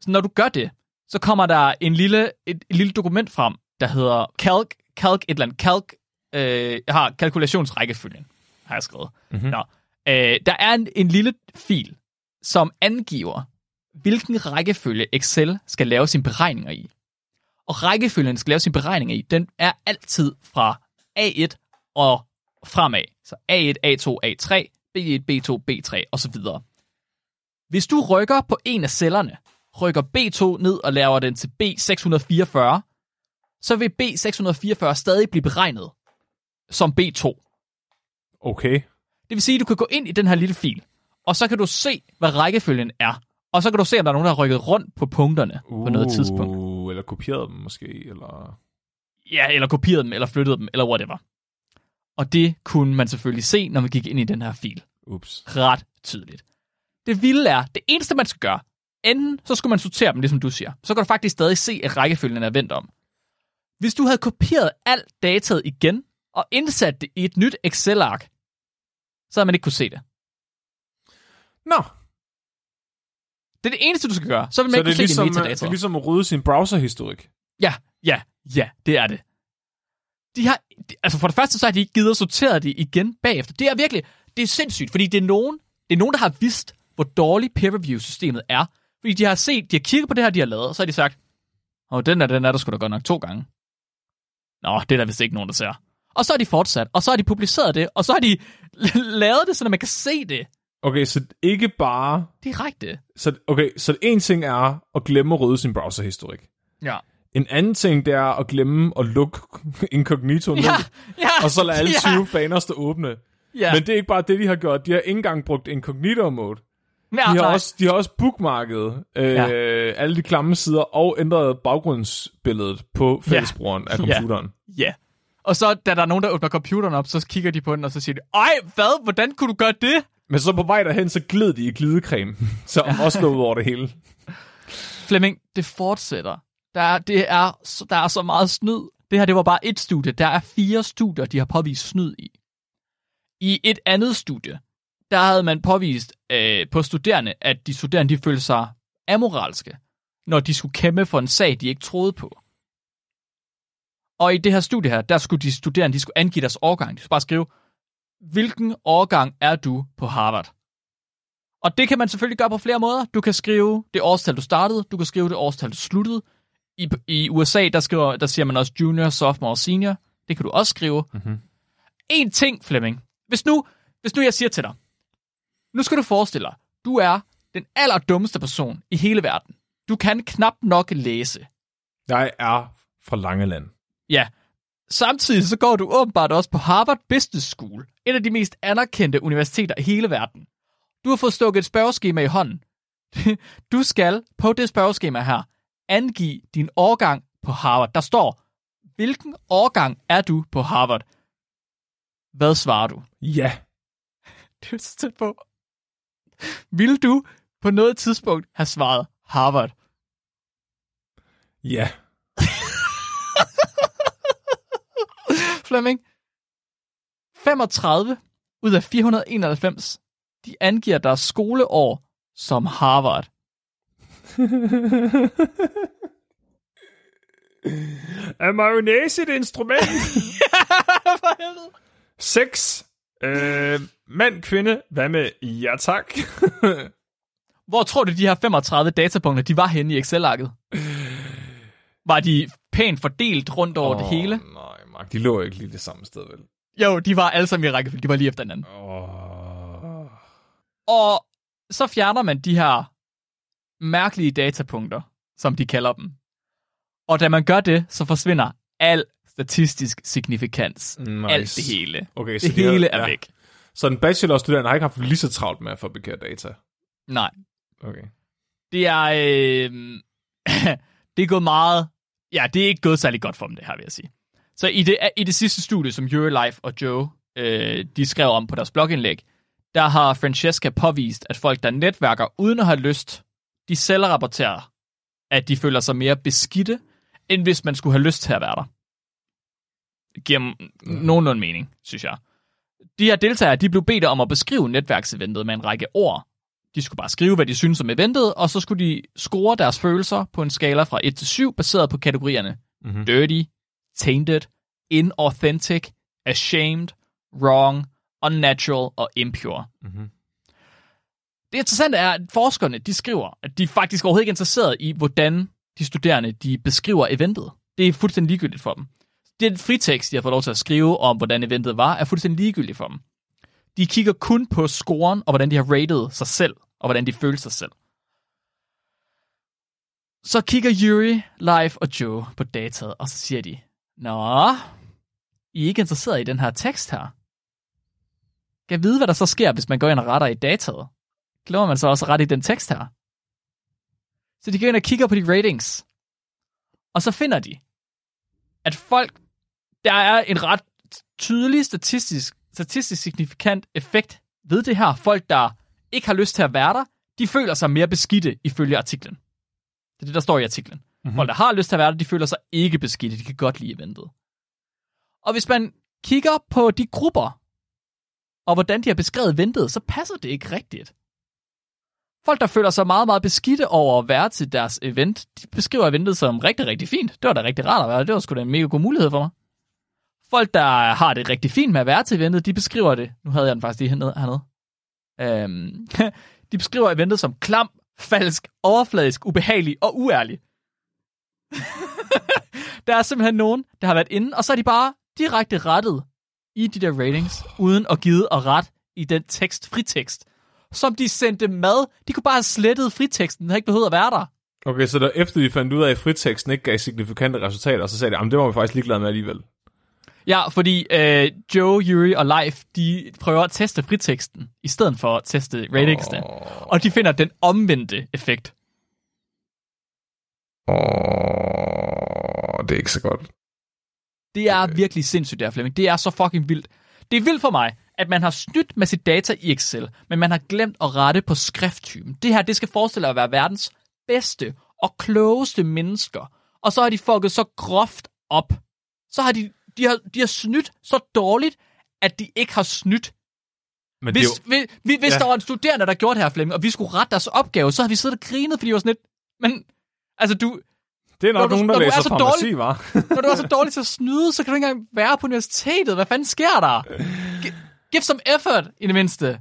Så når du gør det, så kommer der en lille, et, et lille dokument frem, der hedder calc, calc et eller andet, calc, øh, jeg har kalkulationsrækkefølgen, har jeg skrevet. Mm-hmm. Nå, øh, der er en, en lille fil, som angiver, hvilken rækkefølge Excel skal lave sine beregninger i. Og rækkefølgen skal lave sine beregninger i, den er altid fra A et og fremad. Så A et, A to, A tre, B et, B to, B tre osv. Hvis du rykker på en af cellerne, rykker B to ned og laver den til B seks hundrede fireogfyrre, så vil B seks hundrede fireogfyrre stadig blive beregnet som B to. Okay. Det vil sige, at du kan gå ind i den her lille fil, og så kan du se, hvad rækkefølgen er. Og så kan du se, om der er nogen, der har rykket rundt på punkterne uh, på noget tidspunkt. Eller kopieret dem måske, eller... Ja, eller kopieret dem, eller flyttet dem, eller whatever. Og det kunne man selvfølgelig se, når man gik ind i den her fil. Ups. Ret tydeligt. Det vilde er, det eneste man skal gøre, enten så skulle man sortere dem, ligesom du siger. Så kan du faktisk stadig se, at rækkefølgen er vendt om. Hvis du havde kopieret alt dataet igen, og indsat det i et nyt Excel-ark, så havde man ikke kunne se det. Nå. Det er det eneste, du skal gøre. Så vil man så ikke kunne se ligesom, dine metadata. Så det er ligesom at rydde sin browser-historik. Ja, ja, ja, det er det. De har, de, altså for det første, så har de ikke givet at sortere det igen bagefter. Det er virkelig, det er sindssygt, fordi det er nogen, det er nogen der har vidst, hvor dårligt peer-review-systemet er. Fordi de har set, de har kigget på det her, de har lavet, og så har de sagt, og den der, den er der sgu da godt nok to gange. Nå, det er der vist ikke nogen, der ser. Og så har de fortsat, og så har de publiceret det, og så har de lavet det, så man kan se det. Okay, så ikke bare... Direkte. Så, okay, så en ting er at glemme at rydde sin browserhistorik. Ja. En anden ting, det er at glemme at lukke incognito ned, ja, ja, og så lade alle tyve ja. baner stå åbne. Ja. Men det er ikke bare det, de har gjort. De har ikke engang brugt incognito mode. De har, nej, også, de har også bookmarket øh, ja. alle de klamme sider og ændret baggrundsbilledet på fællesbrugeren ja. af computeren. Ja. ja. Og så, da der er nogen, der åbner computeren op, så kigger de på den, og så siger de, ej, hvad? Hvordan kunne du gøre det? Men så på vej derhen, så gled de i glidecreme, som ja. også lå ud over det hele. Flemming, det fortsætter. Der er, det er, der er så meget snyd. Det her, det var bare et studie. Der er fire studier, de har påvist snyd i. I et andet studie, der havde man påvist øh, på studerende, at de studerende de følte sig amoralske, når de skulle kæmpe for en sag, de ikke troede på. Og i det her studie her, der skulle de studerende de skulle angive deres årgang. De skulle bare skrive, hvilken årgang er du på Harvard? Og det kan man selvfølgelig gøre på flere måder. Du kan skrive det årstal, du startede. Du kan skrive det årstal, du sluttede. I, i U S A, der, skriver, der siger man også junior, sophomore og senior. Det kan du også skrive. Mm-hmm. En ting, Flemming. Hvis nu, hvis nu jeg siger til dig, nu skal du forestille dig, du er den allerdummeste person i hele verden. Du kan knap nok læse. Jeg er fra Langeland. Ja. Samtidig så går du åbenbart også på Harvard Business School, et af de mest anerkendte universiteter i hele verden. Du har fået stukket et spørgeskema i hånden. Du skal på det spørgeskema her angive din årgang på Harvard. Der står, hvilken årgang er du på Harvard? Hvad svarer du? Ja. Det er så tæt på. Vil du på noget tidspunkt have svaret Harvard? Ja. Flemming, femogtredive ud af fire hundrede enoghalvfems, de angiver deres skoleår som Harvard. Er mayonnaise et instrument? Sex. Øh, mand, kvinde, hvad med ja tak? Hvor tror du, de her femogtredive datapunkter, de var henne i Excel-arket? Var de pænt fordelt rundt over oh, det hele? Nej, Mark, de lå ikke lige det samme sted, vel? Jo, de var alle sammen i rækkefølge. De var lige efter hinanden. Oh. Og så fjerner man de her mærkelige datapunkter, som de kalder dem. Og da man gør det, så forsvinder al statistisk signifikans. Nice. Alt det hele. Okay, det så hele er, er væk. Ja. Så en bachelorstuderende har ikke haft lige så travlt med at fabrikere data? Nej. Okay. Det er... Øh... det er gået meget ja, det er ikke gået særlig godt for dem, det her, vil jeg sige. Så i det, i det sidste studie, som Uri, Leif og Joe øh, de skrev om på deres blogindlæg, der har Francesca påvist, at folk, der netværker uden at have lyst, de selv rapporterer, at de føler sig mere beskidte, end hvis man skulle have lyst til at være der. Det giver nogenlunde mening, synes jeg. De her deltagere, de blev bedt om at beskrive netværkseventet med en række ord. De skulle bare skrive, hvad de synes om eventet, og så skulle de score deres følelser på en skala fra et til syv, baseret på kategorierne mm-hmm. dirty, tainted, inauthentic, ashamed, wrong, unnatural og impure. Mm-hmm. Det interessante er, at forskerne de skriver, at de faktisk overhovedet ikke er interesseret i, hvordan de studerende de beskriver eventet. Det er fuldstændig ligegyldigt for dem. Den fritekst, de har fået lov til at skrive om, hvordan eventet var, er fuldstændig ligegyldigt for dem. De kigger kun på scoren, og hvordan de har rated sig selv, og hvordan de føler sig selv. Så kigger Uri, Leif og Joe på dataet, og så siger de, nå, I er ikke interesseret i den her tekst her. Kan vide, hvad der så sker, hvis man går ind og retter i dataet? Glemmer man så også at rette i den tekst her? Så de går ind og kigger på de ratings, og så finder de, at folk, der er en ret tydelig statistisk, statistisk signifikant effekt ved det her. Folk, der ikke har lyst til at være der, de føler sig mere beskidte ifølge artiklen. Det er det, der står i artiklen. Mm-hmm. Folk, der har lyst til at være der, de føler sig ikke beskidte. De kan godt lide eventet. Og hvis man kigger på de grupper, og hvordan de har beskrevet eventet, så passer det ikke rigtigt. Folk, der føler sig meget, meget beskidte over at være til deres event, de beskriver eventet som rigtig, rigtig fint. Det var da rigtig rart at være, det var sgu da en mega god mulighed for mig. Folk, der har det rigtig fint med at være til eventet, de beskriver det. Nu havde jeg den faktisk lige hernede. Øhm, de beskriver eventet som klam, falsk, overfladisk, ubehagelig og uærlig. Der er simpelthen nogen, der har været inde, og så er de bare direkte rettet i de der ratings, uden at give og ret i den tekst, fritekst, som de sendte med. De kunne bare have slettet friteksten, den havde ikke behøvet at være der. Okay, så der, efter de fandt ud af, at friteksten ikke gav signifikante resultater, så sagde de, jamen det var vi faktisk ligeglade med alligevel. Ja, fordi øh, Joe, Uri og Leif, de prøver at teste friteksten, i stedet for at teste ratingsene. Oh. Og de finder den omvendte effekt. Åh, oh, det er ikke så godt. Det er okay. Virkelig sindssygt der, Flemming. Det er så fucking vildt. Det er vildt for mig, at man har snydt med sit data i Excel, men man har glemt at rette på skrifttypen. Det her, det skal forestille at være verdens bedste og klogeste mennesker. Og så har de fucket så groft op. Så har de, de, har, de har snydt så dårligt, at de ikke har snydt. Men hvis jo... vi, vi, hvis ja. Der var en studerende, der gjorde det her, Flemming, og vi skulle rette deres opgave, så havde vi siddet og grinet, fordi det var sådan lidt... Men, altså du... Det er nok nogen, der læser farmaci, hva'? Når du er så dårlig til at snyde, så kan du ikke engang være på universitetet. Hvad fanden sker der? Give some effort, i det mindste.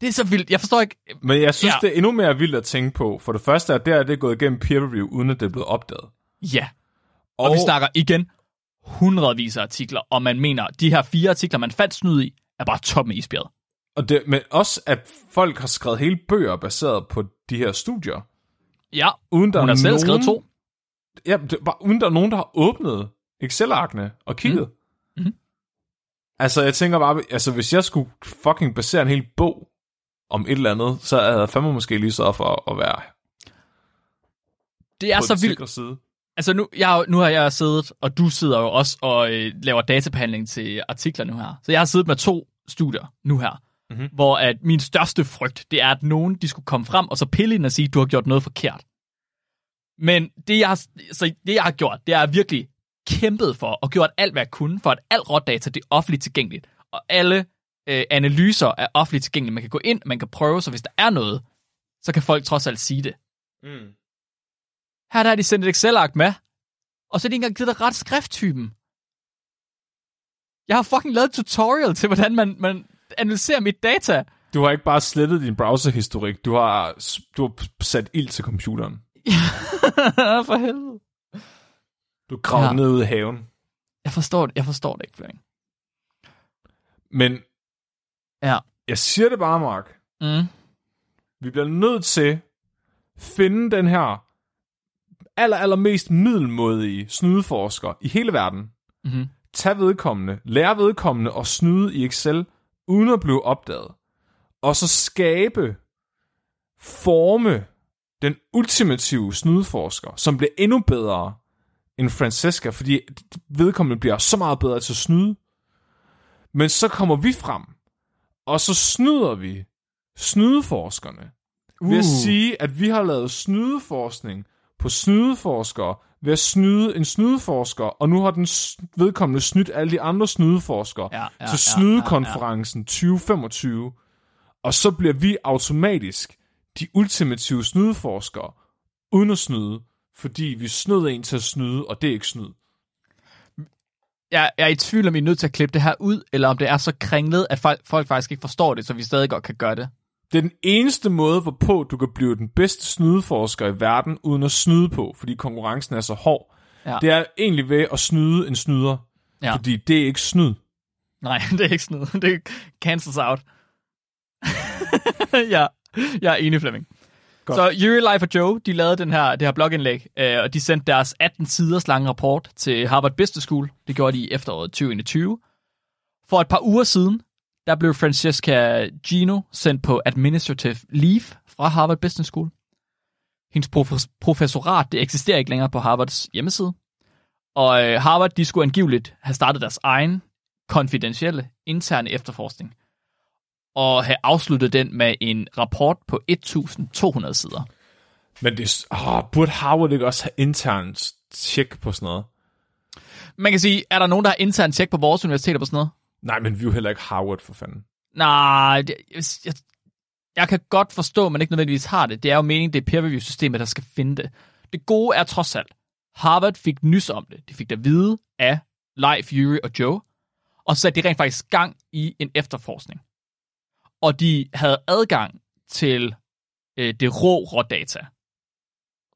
Det er så vildt. Jeg forstår ikke... Men jeg synes, ja. Det er endnu mere vildt at tænke på. For det første er, at der er det gået igennem peer review, uden at det er blevet opdaget. Ja. Og, og vi snakker igen hundredvis af artikler, og man mener, de her fire artikler, man fandt snyd i, er bare top med isbjerget. Og det, men også, at folk har skrevet hele bøger baseret på de her studier. Ja, uden der hun har selv nogen... skrevet to. Ja, det er bare, uden der er nogen, der har åbnet Excel-arkene og kigget. Mm. Mm. Altså, jeg tænker bare, altså, hvis jeg skulle fucking basere en hel bog om et eller andet, så havde jeg fandme måske lige så for at være det er på så den vildt. Side. Altså, nu, jeg, nu har jeg siddet, og du sidder jo også og øh, laver databehandling til artikler nu her. Så jeg har siddet med to studier nu her. Mm-hmm. Hvor at min største frygt, det er, at nogen de skulle komme frem og så pille ind og sige, du har gjort noget forkert. Men det jeg, har, så det, jeg har gjort, det er virkelig kæmpet for og gjort alt, hvad jeg kunne, for at alt rådata, det er offentligt tilgængeligt. Og alle øh, analyser er offentligt tilgængelige. Man kan gå ind, man kan prøve, så hvis der er noget, så kan folk trods alt sige det. Mm. Her der har de sendt et Excel-ark med, og så er de ikke engang givet dig ret skrifttypen. Jeg har fucking lavet et tutorial til, hvordan man... man analysere mit data. Du har ikke bare slettet din browserhistorik, du har, du har sat ild til computeren. For helvede. Du gravede ja. Ned ud i haven. Jeg forstår det, jeg forstår det ikke, Flemming. Men ja. Jeg siger det bare, Mark. Mm. Vi bliver nødt til at finde den her aller, aller mest middelmådige snydeforsker i hele verden. Mm-hmm. Tag vedkommende, lære vedkommende og snyde i Excel, uden at blive opdaget, og så skabe, forme den ultimative snydeforsker, som bliver endnu bedre end Francesca, fordi vedkommende bliver så meget bedre til at snyde. Men så kommer vi frem, og så snyder vi snydeforskerne. Uh. Ved at sige, at vi har lavet snydeforskning på snydeforskere, ved at snyde en snydeforsker, og nu har den vedkommende snydt alle de andre snydeforskere ja, ja, til snydekonferencen ja, ja, ja. tyve femogtyve. Og så bliver vi automatisk de ultimative snydeforskere, uden at snyde, fordi vi snød en til at snyde, og det er ikke snyd. Jeg er i tvivl, om I er nødt til at klippe det her ud, eller om det er så kringlet, at folk faktisk ikke forstår det, så vi stadig godt kan gøre det. Det er den eneste måde, hvorpå du kan blive den bedste snydeforsker i verden, uden at snyde på, fordi konkurrencen er så hård. Ja. Det er egentlig ved at snyde en snyder, ja. Fordi det er ikke snyd. Nej, det er ikke snyd. Det er cancels out. Ja, jeg er enig, Flemming. Godt. Så Uri, Leif og Joe, de lavede den her, det her blogindlæg, øh, og de sendte deres atten siders lange rapport til Harvard Business School. Det gjorde de i efteråret tyve enogtyve. For et par uger siden, der blev Francesca Gino sendt på administrative leave fra Harvard Business School. Hendes prof- professorat, det eksisterer ikke længere på Harvards hjemmeside. Og øh, Harvard, de skulle angiveligt have startet deres egen konfidentielle interne efterforskning og have afsluttet den med en rapport på tolv hundrede sider. Men det åh, burde Harvard ikke også have internt tjek på sådan noget? Man kan sige, er der nogen, der har internt tjek på vores universiteter på sådan noget? Nej, men vi er jo heller ikke Harvard, for fanden. Nej, det, jeg, jeg kan godt forstå, at man ikke nødvendigvis har det. Det er jo meningen, det er peer-review-systemet, der skal finde det. Det gode er trods alt, Harvard fik nys om det. De fik det at vide af Leif, Uri og Joe, og så satte de rent faktisk gang i en efterforskning. Og de havde adgang til øh, det rå rådata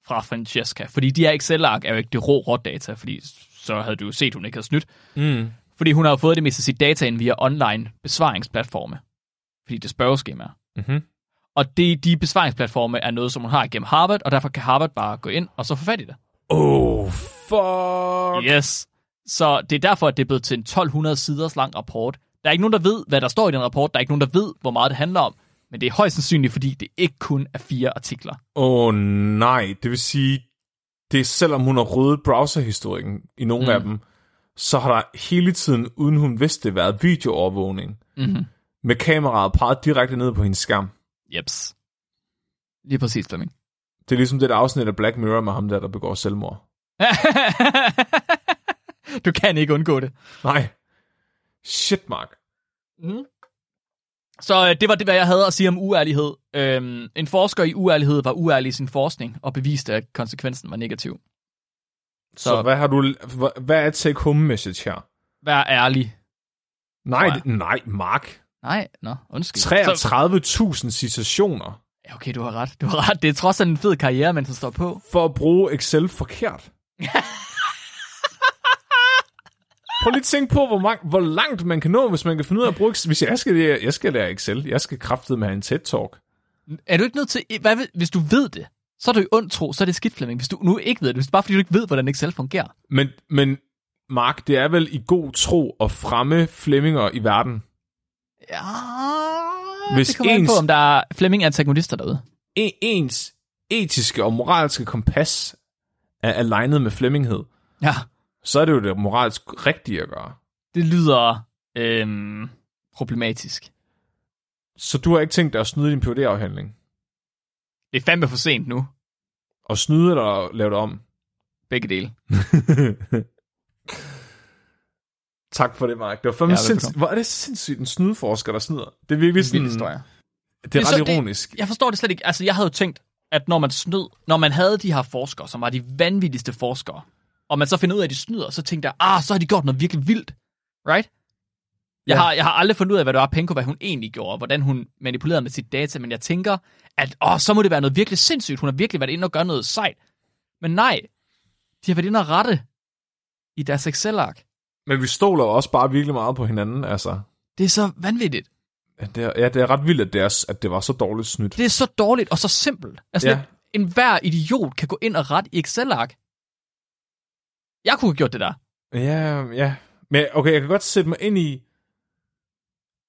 fra Francesca. Fordi de her Excel-ark er jo ikke det rå rådata, fordi så havde du jo set, at hun ikke havde snydt. Mm. Fordi hun havde fået det meste af sit data ind via online besvaringsplatforme. Fordi det spørgeskemaer. Mm-hmm. Og det, de besvaringsplatforme er noget, som hun har gennem Harvard, og derfor kan Harvard bare gå ind og så få fat i det. Oh, fuck! Yes. Så det er derfor, at det er blevet til en tolv hundrede siders lang rapport. Der er ikke nogen, der ved, hvad der står i den rapport. Der er ikke nogen, der ved, hvor meget det handler om. Men det er højst sandsynligt, fordi det ikke kun er fire artikler. Åh oh, nej, det vil sige, det er selvom hun har røde browserhistorikken i nogle mm. af dem, så har der hele tiden, uden hun vidste det, været videoovervågning. Mm-hmm. Med kameraet peget direkte ned på hendes skærm. Jeps. Lige præcis, Flemming. Det er ligesom det der afsnit af Black Mirror med ham der, der begår selvmord. Du kan ikke undgå det. Nej. Shit, Mark. Mm. Så øh, det var det, hvad jeg havde at sige om uærlighed. Øhm, en forsker i uærlighed var uærlig i sin forskning, og beviste, at konsekvensen var negativ. Så, så hvad har du? Hvad er take-home message her? Vær ærlig. Nej, nej, Mark. Nej, nå, undskyld. treogtredive tusind citationer. Ja, okay, du har ret. Du har ret. Det er trods alt en fed karriere, man står på. For at bruge Excel forkert. Prøv lige at tænke på, hvor, man, hvor langt man kan nå, hvis man kan finde ud af at bruge Excel. Hvis jeg skal, jeg skal lære Excel, jeg skal kraftedeme med en TED-talk. Er du ikke nødt til, hvad, hvis du ved det, så er du jo ond tro, så er det skidt, Flemming. Hvis du nu ikke ved det, hvis bare fordi du ikke ved, hvordan Excel fungerer. Men, men Mark, det er vel i god tro at fremme Flemminger i verden? Ja, hvis det kommer ens, an på, om der er Flemming-antagonister derude. Ens etiske og moralske kompas er alignet med Flemminghed. Ja. Så er det jo det moralsk rigtige at gøre. Det lyder øhm, problematisk. Så du har ikke tænkt dig at snyde din P H D-afhandling? Det er fandme for sent nu. Og snyde eller lave det om? Begge dele. Tak for det, Mark. Det var fandme ja, sindssygt. Hvor er det sindssygt en snydeforsker, der snyder? Det er virkelig sådan... Det er, det er ret det, ironisk. Jeg forstår det slet ikke. Altså, jeg havde jo tænkt, at når man snød, når man havde de her forskere, som var de vanvittigste forskere, og man så finder ud af, at de snyder, så tænkte jeg, ah, så har de gjort noget virkelig vildt, right? Jeg, ja. har, jeg har aldrig fundet ud af, hvad det var, Penko, hvad hun egentlig gjorde, og hvordan hun manipulerede med sit data, men jeg tænker, at åh, så må det være noget virkelig sindssygt, hun har virkelig været inde og gøre noget sejt. Men nej, de har været inde og rette i deres Excel-ark. Men vi stoler også bare virkelig meget på hinanden, altså. Det er så vanvittigt. Ja, det er, ja, det er ret vildt, at det, er, at det var så dårligt snydt. Det er så dårligt, og så simpelt. Altså, ja. Enhver idiot kan gå ind og rette i Excel-ark. Jeg kunne have gjort det der. Ja, ja. Men okay, jeg kan godt sætte mig ind i...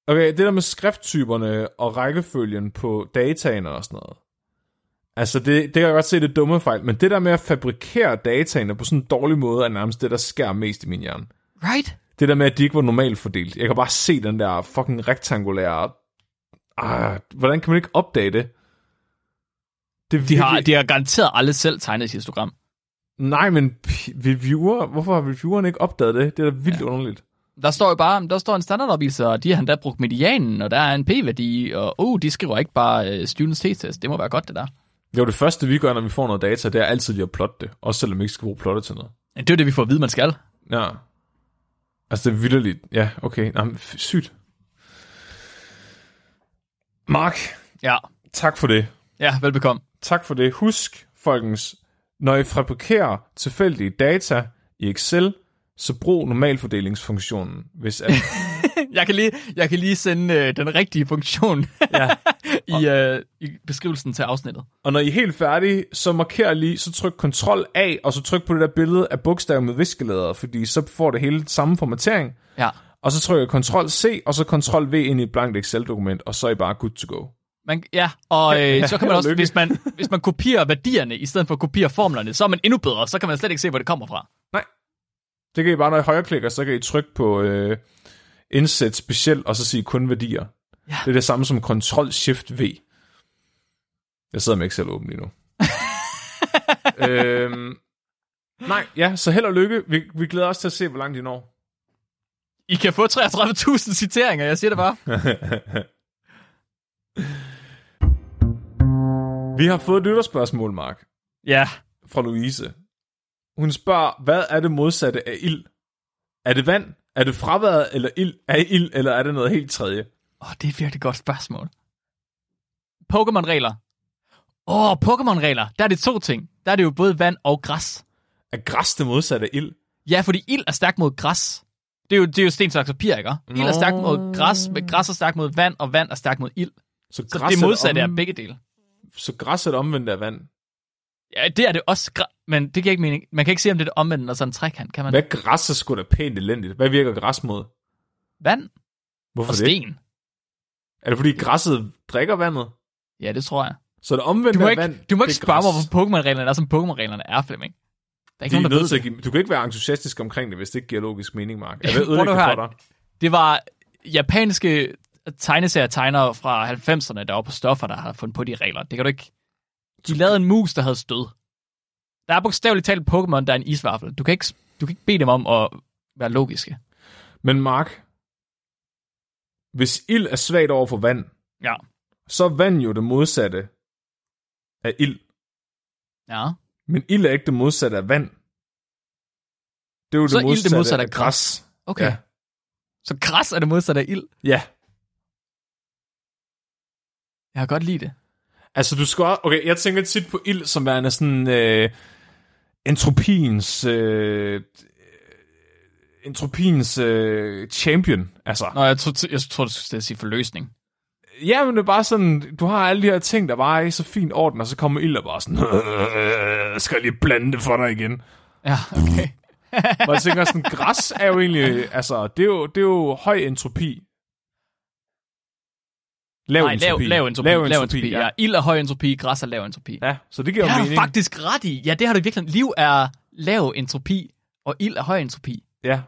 Okay, det der med skrifttyperne og rækkefølgen på dataene og sådan noget. Altså, det, det kan jeg godt se, det er dumme fejl, men det der med at fabrikere dataene på sådan en dårlig måde, er nærmest det, der sker mest i min hjerne. Right? Det der med, at de ikke var normalt fordelt. Jeg kan bare se den der fucking rektangulære... Arh, hvordan kan man ikke opdage det? det virkelig... de, har, de har garanteret aldrig selv tegnet et histogram. Nej, men reviewer, hvorfor har reviewerne ikke opdaget det? Det er da vildt ja. underligt. Der står jo bare, der står en standardopviser, og de har endda brugt medianen, og der er en p-værdi, og oh, de skriver ikke bare uh, students t-test. Det må være godt, det der. Jo, det første, vi gør, når vi får noget data, det er altid lige at plotte det. Også selvom vi ikke skal bruge plotte til noget. Ja, det er jo det, vi får at vide, man skal. Ja. Altså, det er vildt. Ja, okay. Jamen, sygt. Mark. Ja. Tak for det. Ja, velbekomme. Tak for det. Husk, folkens, når I fabrikerer tilfældige data i Excel, så brug normalfordelingsfunktionen, hvis at... jeg kan lige jeg kan lige sende øh, den rigtige funktion ja. i, øh, i beskrivelsen til afsnittet. Og når I er helt færdige, så marker lige, så tryk Ctrl A og så tryk på det der billede af bogstaver med viskelæder, fordi så får det hele samme formatering. Ja. Og så trykker Ctrl C og så Ctrl V ind i et blankt Excel-dokument, og så er I bare good to go. Man, ja, og øh, så kan man også, hvis man, hvis man kopierer værdierne i stedet for at kopiere formlerne, så er man endnu bedre, så kan man slet ikke se, hvor det kommer fra. Nej. Det kan I bare, når I højreklikker, så kan I trykke på øh, indsæt specielt, og så sige kun værdier. Ja. Det er det samme som Ctrl Shift V. Jeg sidder med Excel åben lige nu. øhm, nej, ja, så held og lykke. Vi, vi glæder os til at se, hvor langt I når. I kan få treogtredive tusind citeringer, jeg siger det bare. Vi har fået et lytterspørgsmål, Mark. Ja. Fra Louise. Hun spørger, hvad er det modsatte af ild? Er det vand? Er det fraværet eller ild? Er ild, eller er det noget helt tredje? Åh, oh, det er et virkelig godt spørgsmål. Pokémon-regler. Åh, oh, Pokémon-regler. Der er det to ting. Der er det jo både vand og græs. Er græs det modsatte af ild? Ja, fordi ild er stærkt mod græs. Det er jo, det er jo sten, saks og papir, ikke? Ild er stærkt mod græs, men græs er stærkt mod vand, og vand er stærkt mod ild. Så, så det modsatte om... er begge dele. Så græs er det omvendt af vand? Ja, det er det også, men det giver ikke mening. Man kan ikke se, om det er omvendt eller sådan en trekant, kan man? Hvad græs er sgu da pænt elendigt? Hvad virker græs mod? Vand. Hvorfor og det? Sten. Er det, fordi græsset drikker vandet? Ja, det tror jeg. Så det omvendt af vand, du må ikke spørge mig, hvorfor Pokémon-reglerne er, som Pokémon-reglerne er, Flemming. Der er ikke de nogen, der nødt til at give, du kan ikke være entusiastisk omkring det, hvis det ikke giver logisk mening, Mark. Jeg ved ødelægge det for dig. Det var japanske tegneserietegnere fra halvfemserne, der var på stoffer, der har fundet på de regler. Det kan du ikke... De lavede en mus, der havde stød. Der er bogstaveligt talt Pokémon, der er en isvaffel. Du kan, ikke, du kan ikke bede dem om at være logiske. Men Mark, hvis ild er svagt over for vand, ja. så er vand jo det modsatte af ild. Ja. Men ild er ikke det modsatte af vand. Det er jo så det modsatte, det modsatte af, af græs. græs. Okay. Ja. Så græs er det modsatte af ild? Ja. Jeg har godt lide det. Altså, du skal også... Okay, jeg tænker tit på ild, som er sådan øh, entropiens... Øh, entropiens øh, champion, altså. Nå, jeg tror, jeg tror du skulle sige forløsning. Ja, men det er bare sådan... Du har alle de her ting, der bare er i så fin orden, og så kommer ild og bare sådan... Øh, skal jeg lige blande det for dig igen? Ja, okay. Og jeg tænker sådan, græs er jo egentlig... Altså, det er jo, det er jo høj entropi. Lav Nej, entropi. Lav, lav entropi. Lav entropi, lav entropi ja. ja. Ild er høj entropi, græs er lav entropi. Ja, så det giver jo mening. Det har du faktisk ret i. Ja, det har du virkelig. Liv er lav entropi, og ild er høj entropi. Ja,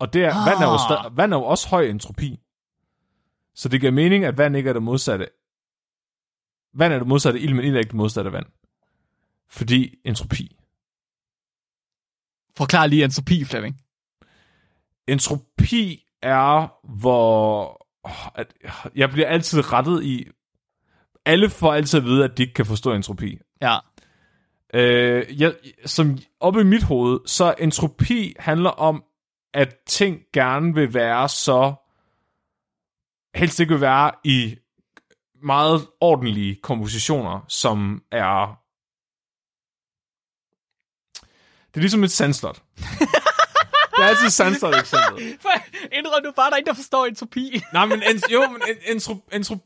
og det er, ah. vand, er jo stadig, vand er jo også høj entropi. Så det giver mening, at vand ikke er det modsatte. Vand er det modsatte ild, men ild er ikke det modsatte vand. Fordi entropi. Forklar lige entropi, Flemming. Entropi er, hvor... At jeg bliver altid rettet i... Alle får altid at vide, at de ikke kan forstå entropi. Ja. Øh, jeg, som oppe i mit hoved, så entropi handler om, at ting gerne vil være så... Helst ikke vil være i meget ordentlige kompositioner, som er... Det er ligesom et sandslot. Det er altid sandstort eksempel. Indrøm nu bare, der er ingen, der forstår entropi. Nej, men en, jo, men entropi... Entro,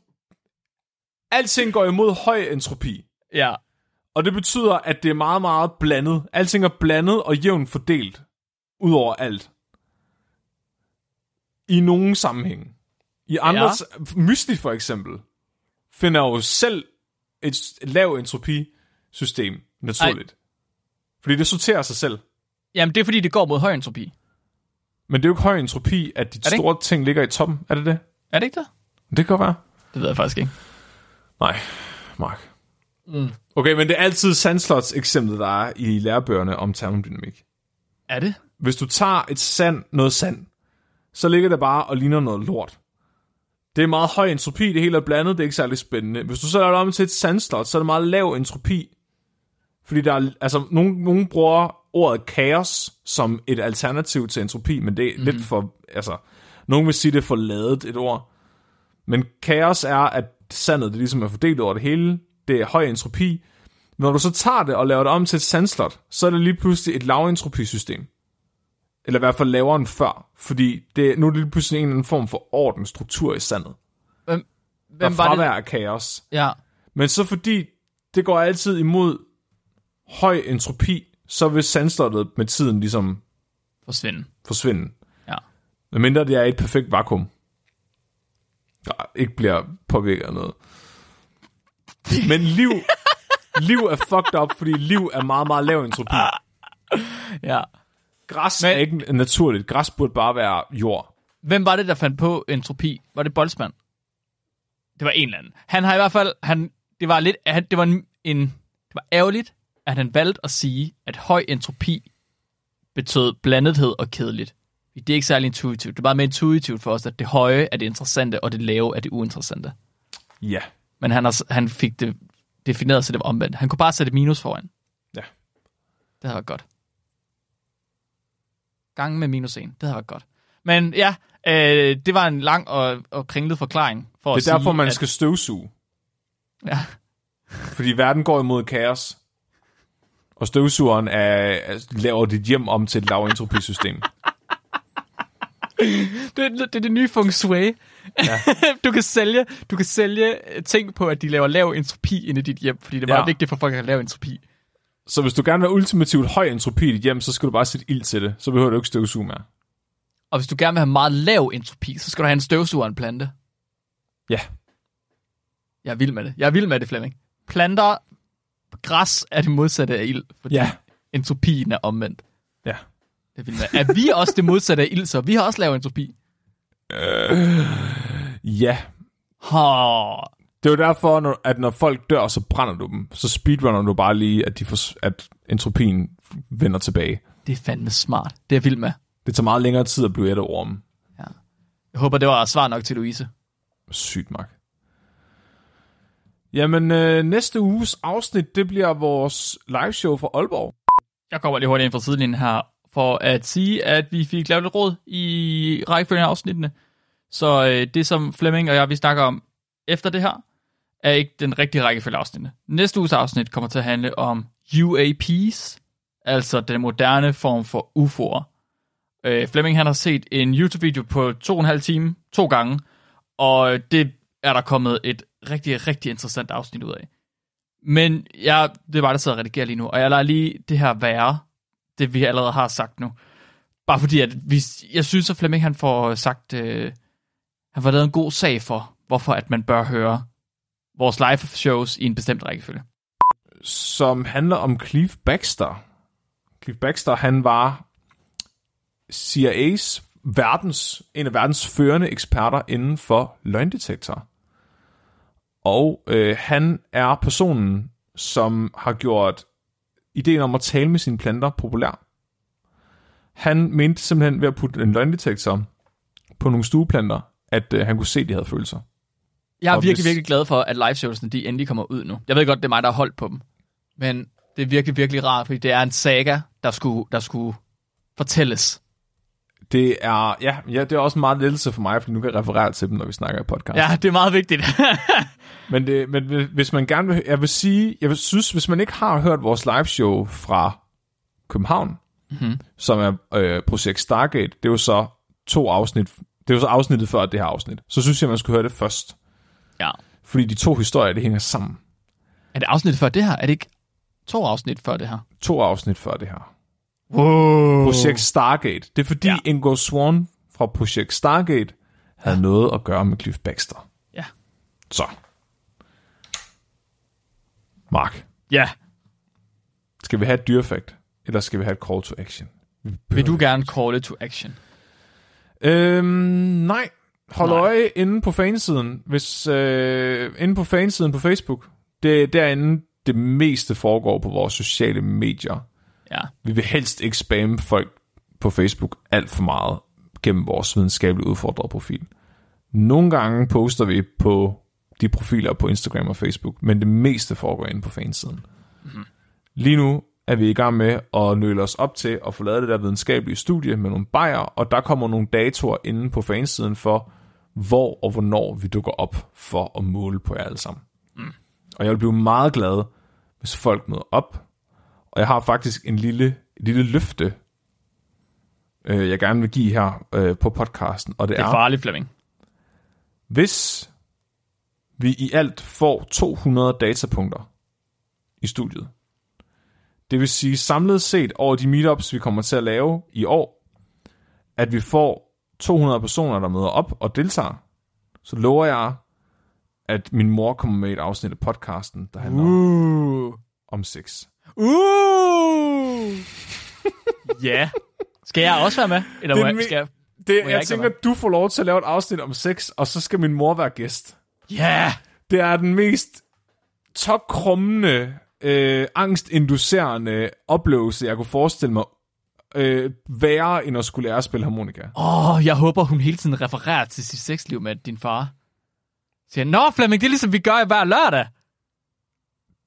alting går imod høj entropi. Ja. Og det betyder, at det er meget, meget blandet. Alting er blandet og jævnt fordelt. Udover alt. I nogen sammenhæng. I andre... Ja. Mysli for eksempel finder jo selv et lav entropi-system naturligt. Ej. Fordi det sorterer sig selv. Jamen, det er fordi, det går mod høj entropi. Men det er jo ikke høj entropi, at de store ting ligger i toppen. Er det det? Er det ikke det? Det kan godt være. Det ved jeg faktisk ikke. Nej, Mark. Mm. Okay, men det er altid sandslots eksemplet, der er i lærebøgerne om termodynamik. Er det? Hvis du tager et sand, noget sand, så ligger det bare og ligner noget lort. Det er meget høj entropi, det hele er blandet, det er ikke særlig spændende. Hvis du så laver det om til et sandslot, så er det meget lav entropi. Fordi der er, altså, nogen, nogen bruger ordet kaos som et alternativ til entropi, men det er mm. lidt for, altså, nogen vil sige, det er for ladet et ord. Men kaos er, at sandet, det ligesom er fordelt over det hele, det er høj entropi. Når du så tager det og laver det om til et sandslot, så er det lige pludselig et laventropisystem. Eller i hvert fald lavere end før. Fordi det, nu er det lige pludselig en eller anden form for orden, struktur i sandet. Hvem, hvem der fraværer af kaos. Ja. Men så fordi det går altid imod høj entropi, så vil sandslottet med tiden ligesom forsvinde. forsvinde. Ja. Men mindre det er et perfekt vakuum. Der ikke bliver påvirket af noget. Men liv, liv er fucked up, fordi liv er meget, meget lav entropi. Ja. Græs men, er ikke naturligt. Græs burde bare være jord. Hvem var det, der fandt på entropi? Var det Boltzmann? Det var en eller anden. Han har i hvert fald... Han, det var lidt... Han, det, var en, en, det var ærgerligt, at han valgte at sige, at høj entropi betød blandethed og kedeligt. Det er ikke særlig intuitivt. Det er bare mere intuitivt for os, at det høje er det interessante, og det lave er det uinteressante. Ja. Men han, har, han fik det defineret, så det var omvendt. Han kunne bare sætte minus foran. Ja. Det havde været godt. Gange med minus en. Det havde været godt. Men ja, øh, det var en lang og, og kringlet forklaring. For det er at derfor, sige, man at... skal støvsuge. Ja. Fordi verden går imod kaos. Og støvsugeren er, laver dit hjem om til et laventropisystem. Det, det er det nye feng shui. Ja. Du kan sælge, du kan sælge ting på, at de laver lav entropi inde i dit hjem, fordi det er meget ja. vigtigt for folk at lave entropi. Så hvis du gerne vil have ultimativt høj entropi i dit hjem, så skal du bare sætte ild til det. Så behøver du ikke støvsuge mere. Og hvis du gerne vil have meget lav entropi, så skal du have en støvsuger og en plante. Ja. Jeg er vild med det. Jeg er vild med det, Flemming. Planter, græs er det modsatte af ild, fordi ja. entropien er omvendt. Ja. Det er, er vi også det modsatte af ild, så vi har også lavet entropi? Øh, ja. Hår. Det er jo derfor, at når folk dør, så brænder du dem. Så speedrunner du bare lige, at, de får, at entropien vender tilbage. Det er fandme smart. Det er jeg vild med. Det tager meget længere tid at blive et af ormen. Ja. Jeg håber, det var svar nok til Louise. Sygt, Mark. Jamen, øh, næste uges afsnit, det bliver vores liveshow fra Aalborg. Jeg kommer lige hurtigt ind fra sidelinjen her. For at sige, at vi fik lavet et råd i rækkefølgen af afsnittene. Så øh, det, som Flemming og jeg, vi snakker om efter det her, er ikke den rigtige rækkefølge af afsnittene. Næste uges afsnit kommer til at handle om U A P's, altså den moderne form for U F O'er. Øh, Flemming, han har set en YouTube-video på to og en halv time, to gange, og det er der kommet et rigtig, rigtig interessant afsnit ud af. Men jeg, det er bare, der sidder og redigerer lige nu, og jeg lader lige det her være... det vi allerede har sagt nu. Bare fordi, at vi, jeg synes, at Flemming, han får sagt, øh, han får lavet en god sag for, hvorfor at man bør høre vores live shows i en bestemt rækkefølge. Som handler om Cleve Backster. Cleve Backster, han var C I A's, verdens, en af verdens førende eksperter inden for løgndetektor. Og øh, han er personen, som har gjort ideen om at tale med sine planter populær. Han mente simpelthen ved at putte en løgndetektor på nogle stueplanter, at øh, han kunne se, at de havde følelser. Jeg er og virkelig, hvis... virkelig glad for, at liveshowsene, de endelig kommer ud nu. Jeg ved godt, det er mig, der har holdt på dem. Men det er virkelig, virkelig rart, fordi det er en saga, der skulle, der skulle fortælles. Det er, ja, ja, det er også en meget lettelse for mig, fordi nu kan jeg referere til dem, når vi snakker i podcast. Ja, det er meget vigtigt. men, det, men hvis man gerne vil, jeg vil sige, jeg vil synes, hvis man ikke har hørt vores liveshow fra København, mm-hmm. som er øh, projekt Stargate, det er jo så to afsnit, det er jo så afsnittet før det her afsnit, så synes jeg, man skulle høre det først. Ja. Fordi de to historier, det hænger sammen. Er det afsnittet før det her? Er det ikke to afsnit før det her? To afsnit før det her. Wow. Projekt Stargate. Det er fordi ja. Ingo Swann fra projekt Stargate havde ja. noget at gøre med Cleve Backster. Ja. Så. Mark. Ja. Skal vi have et dyrefakt, eller skal vi have et call to action? Vil du gerne call to action? Øhm, nej. Hold nej. øje inde på fansiden. Hvis, øh, inde på fansiden på Facebook. Det er derinde, det meste foregår på vores sociale medier. Ja. Vi vil helst ikke spamme folk på Facebook alt for meget gennem vores videnskabeligt udfordrede profil. Nogle gange poster vi på de profiler på Instagram og Facebook, men det meste foregår inde på fansiden. Mm-hmm. Lige nu er vi i gang med at nøle os op til at få lavet det der videnskabelige studie med nogle bajer, og der kommer nogle datoer inde på fansiden for, hvor og hvornår vi dukker op for at måle på jer alle sammen. Mm. Og jeg vil blive meget glad, hvis folk møder op. Og jeg har faktisk en lille, lille løfte, øh, jeg gerne vil give her øh, på podcasten. Og det, det er farligt, Flemming. Hvis vi i alt får to hundrede datapunkter i studiet, det vil sige samlet set over de meetups, vi kommer til at lave i år, at vi får to hundrede personer, der møder op og deltager, så lover jeg, at min mor kommer med et afsnit af podcasten, der handler uh. om, om sex. Uh! Ja. Skal jeg også være med? Eller det, må jeg, skal jeg, det, må jeg, jeg tænker, du får lov til at lave et afsnit om sex, og så skal min mor være gæst. Ja! Yeah. Det er den mest topkrummende, Øh, angstinducerende oplevelse, jeg kunne forestille mig øh, værre, end at skulle lære at spille harmonika. Åh, oh, jeg håber, hun hele tiden refererer til sit sexliv med din far. Siger, nå Flemming, det er ligesom vi gør hver lørdag.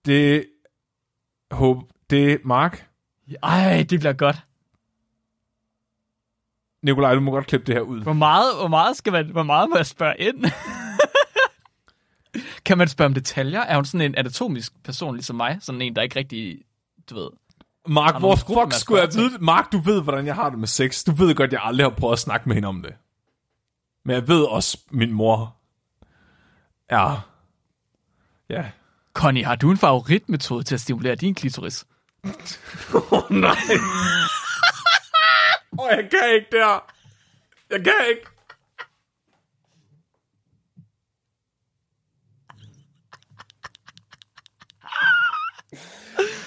Det håber, det er Mark. Ej, det bliver godt. Nikolaj, du må godt klippe det her ud. Hvor meget, hvor meget skal man, hvor meget må jeg spørge ind? Kan man spørge om detaljer? Er hun sådan en anatomisk person ligesom mig? Sådan en, der ikke rigtig, du ved... Mark, hvor fuck skulle jeg vide? Mark, du ved, hvordan jeg har det med sex. Du ved godt, jeg aldrig har prøvet at snakke med hende om det. Men jeg ved også, min mor... Ja. Ja. Connie, har du en favoritmetode til at stimulere din klitoris? Åh, oh, nej. Åh, oh, jeg kan ikke der. Jeg kan ikke.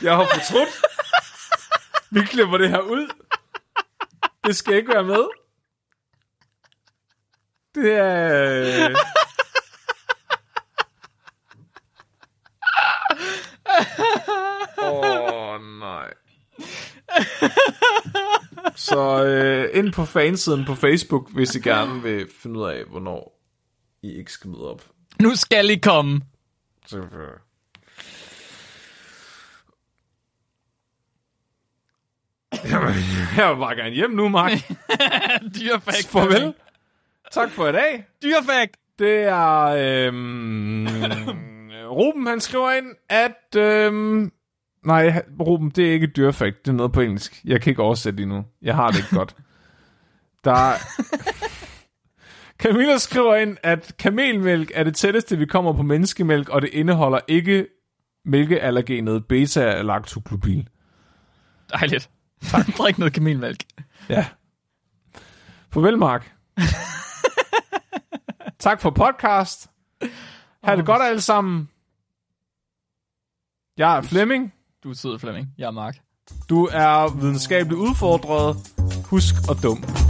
Jeg har fortrudt. Vi klipper det her ud. Det skal ikke være med. Det er... Åh, oh, nej. Så øh, ind på fansiden på Facebook, hvis I gerne vil finde ud af, hvornår I ikke skal møde op. Nu skal I komme. Selvfølgelig. Jeg vil bare gerne hjem nu, Mark. Dyrefakt. Farvel. Tak for i dag. Dyrefakt. Det er... Øhm, Ruben, han skriver ind, at... Øhm, nej, Ruben, det er ikke dyrefakt. Det er noget på engelsk. Jeg kan ikke oversætte endnu. Jeg har det ikke godt. Der... Camilla skriver ind, at kamelmælk er det tætteste, vi kommer på menneskemælk, og det indeholder ikke mælkeallergenet beta-lactoglobin. Dejligt. Drik noget kamelmælk. Ja. Farvel, Mark. Tak for podcast. Ha' det godt alle sammen. Jeg er Flemming. Du er sød, Flemming. Jeg er Mark. Du er videnskabeligt udfordret. Husk og dum.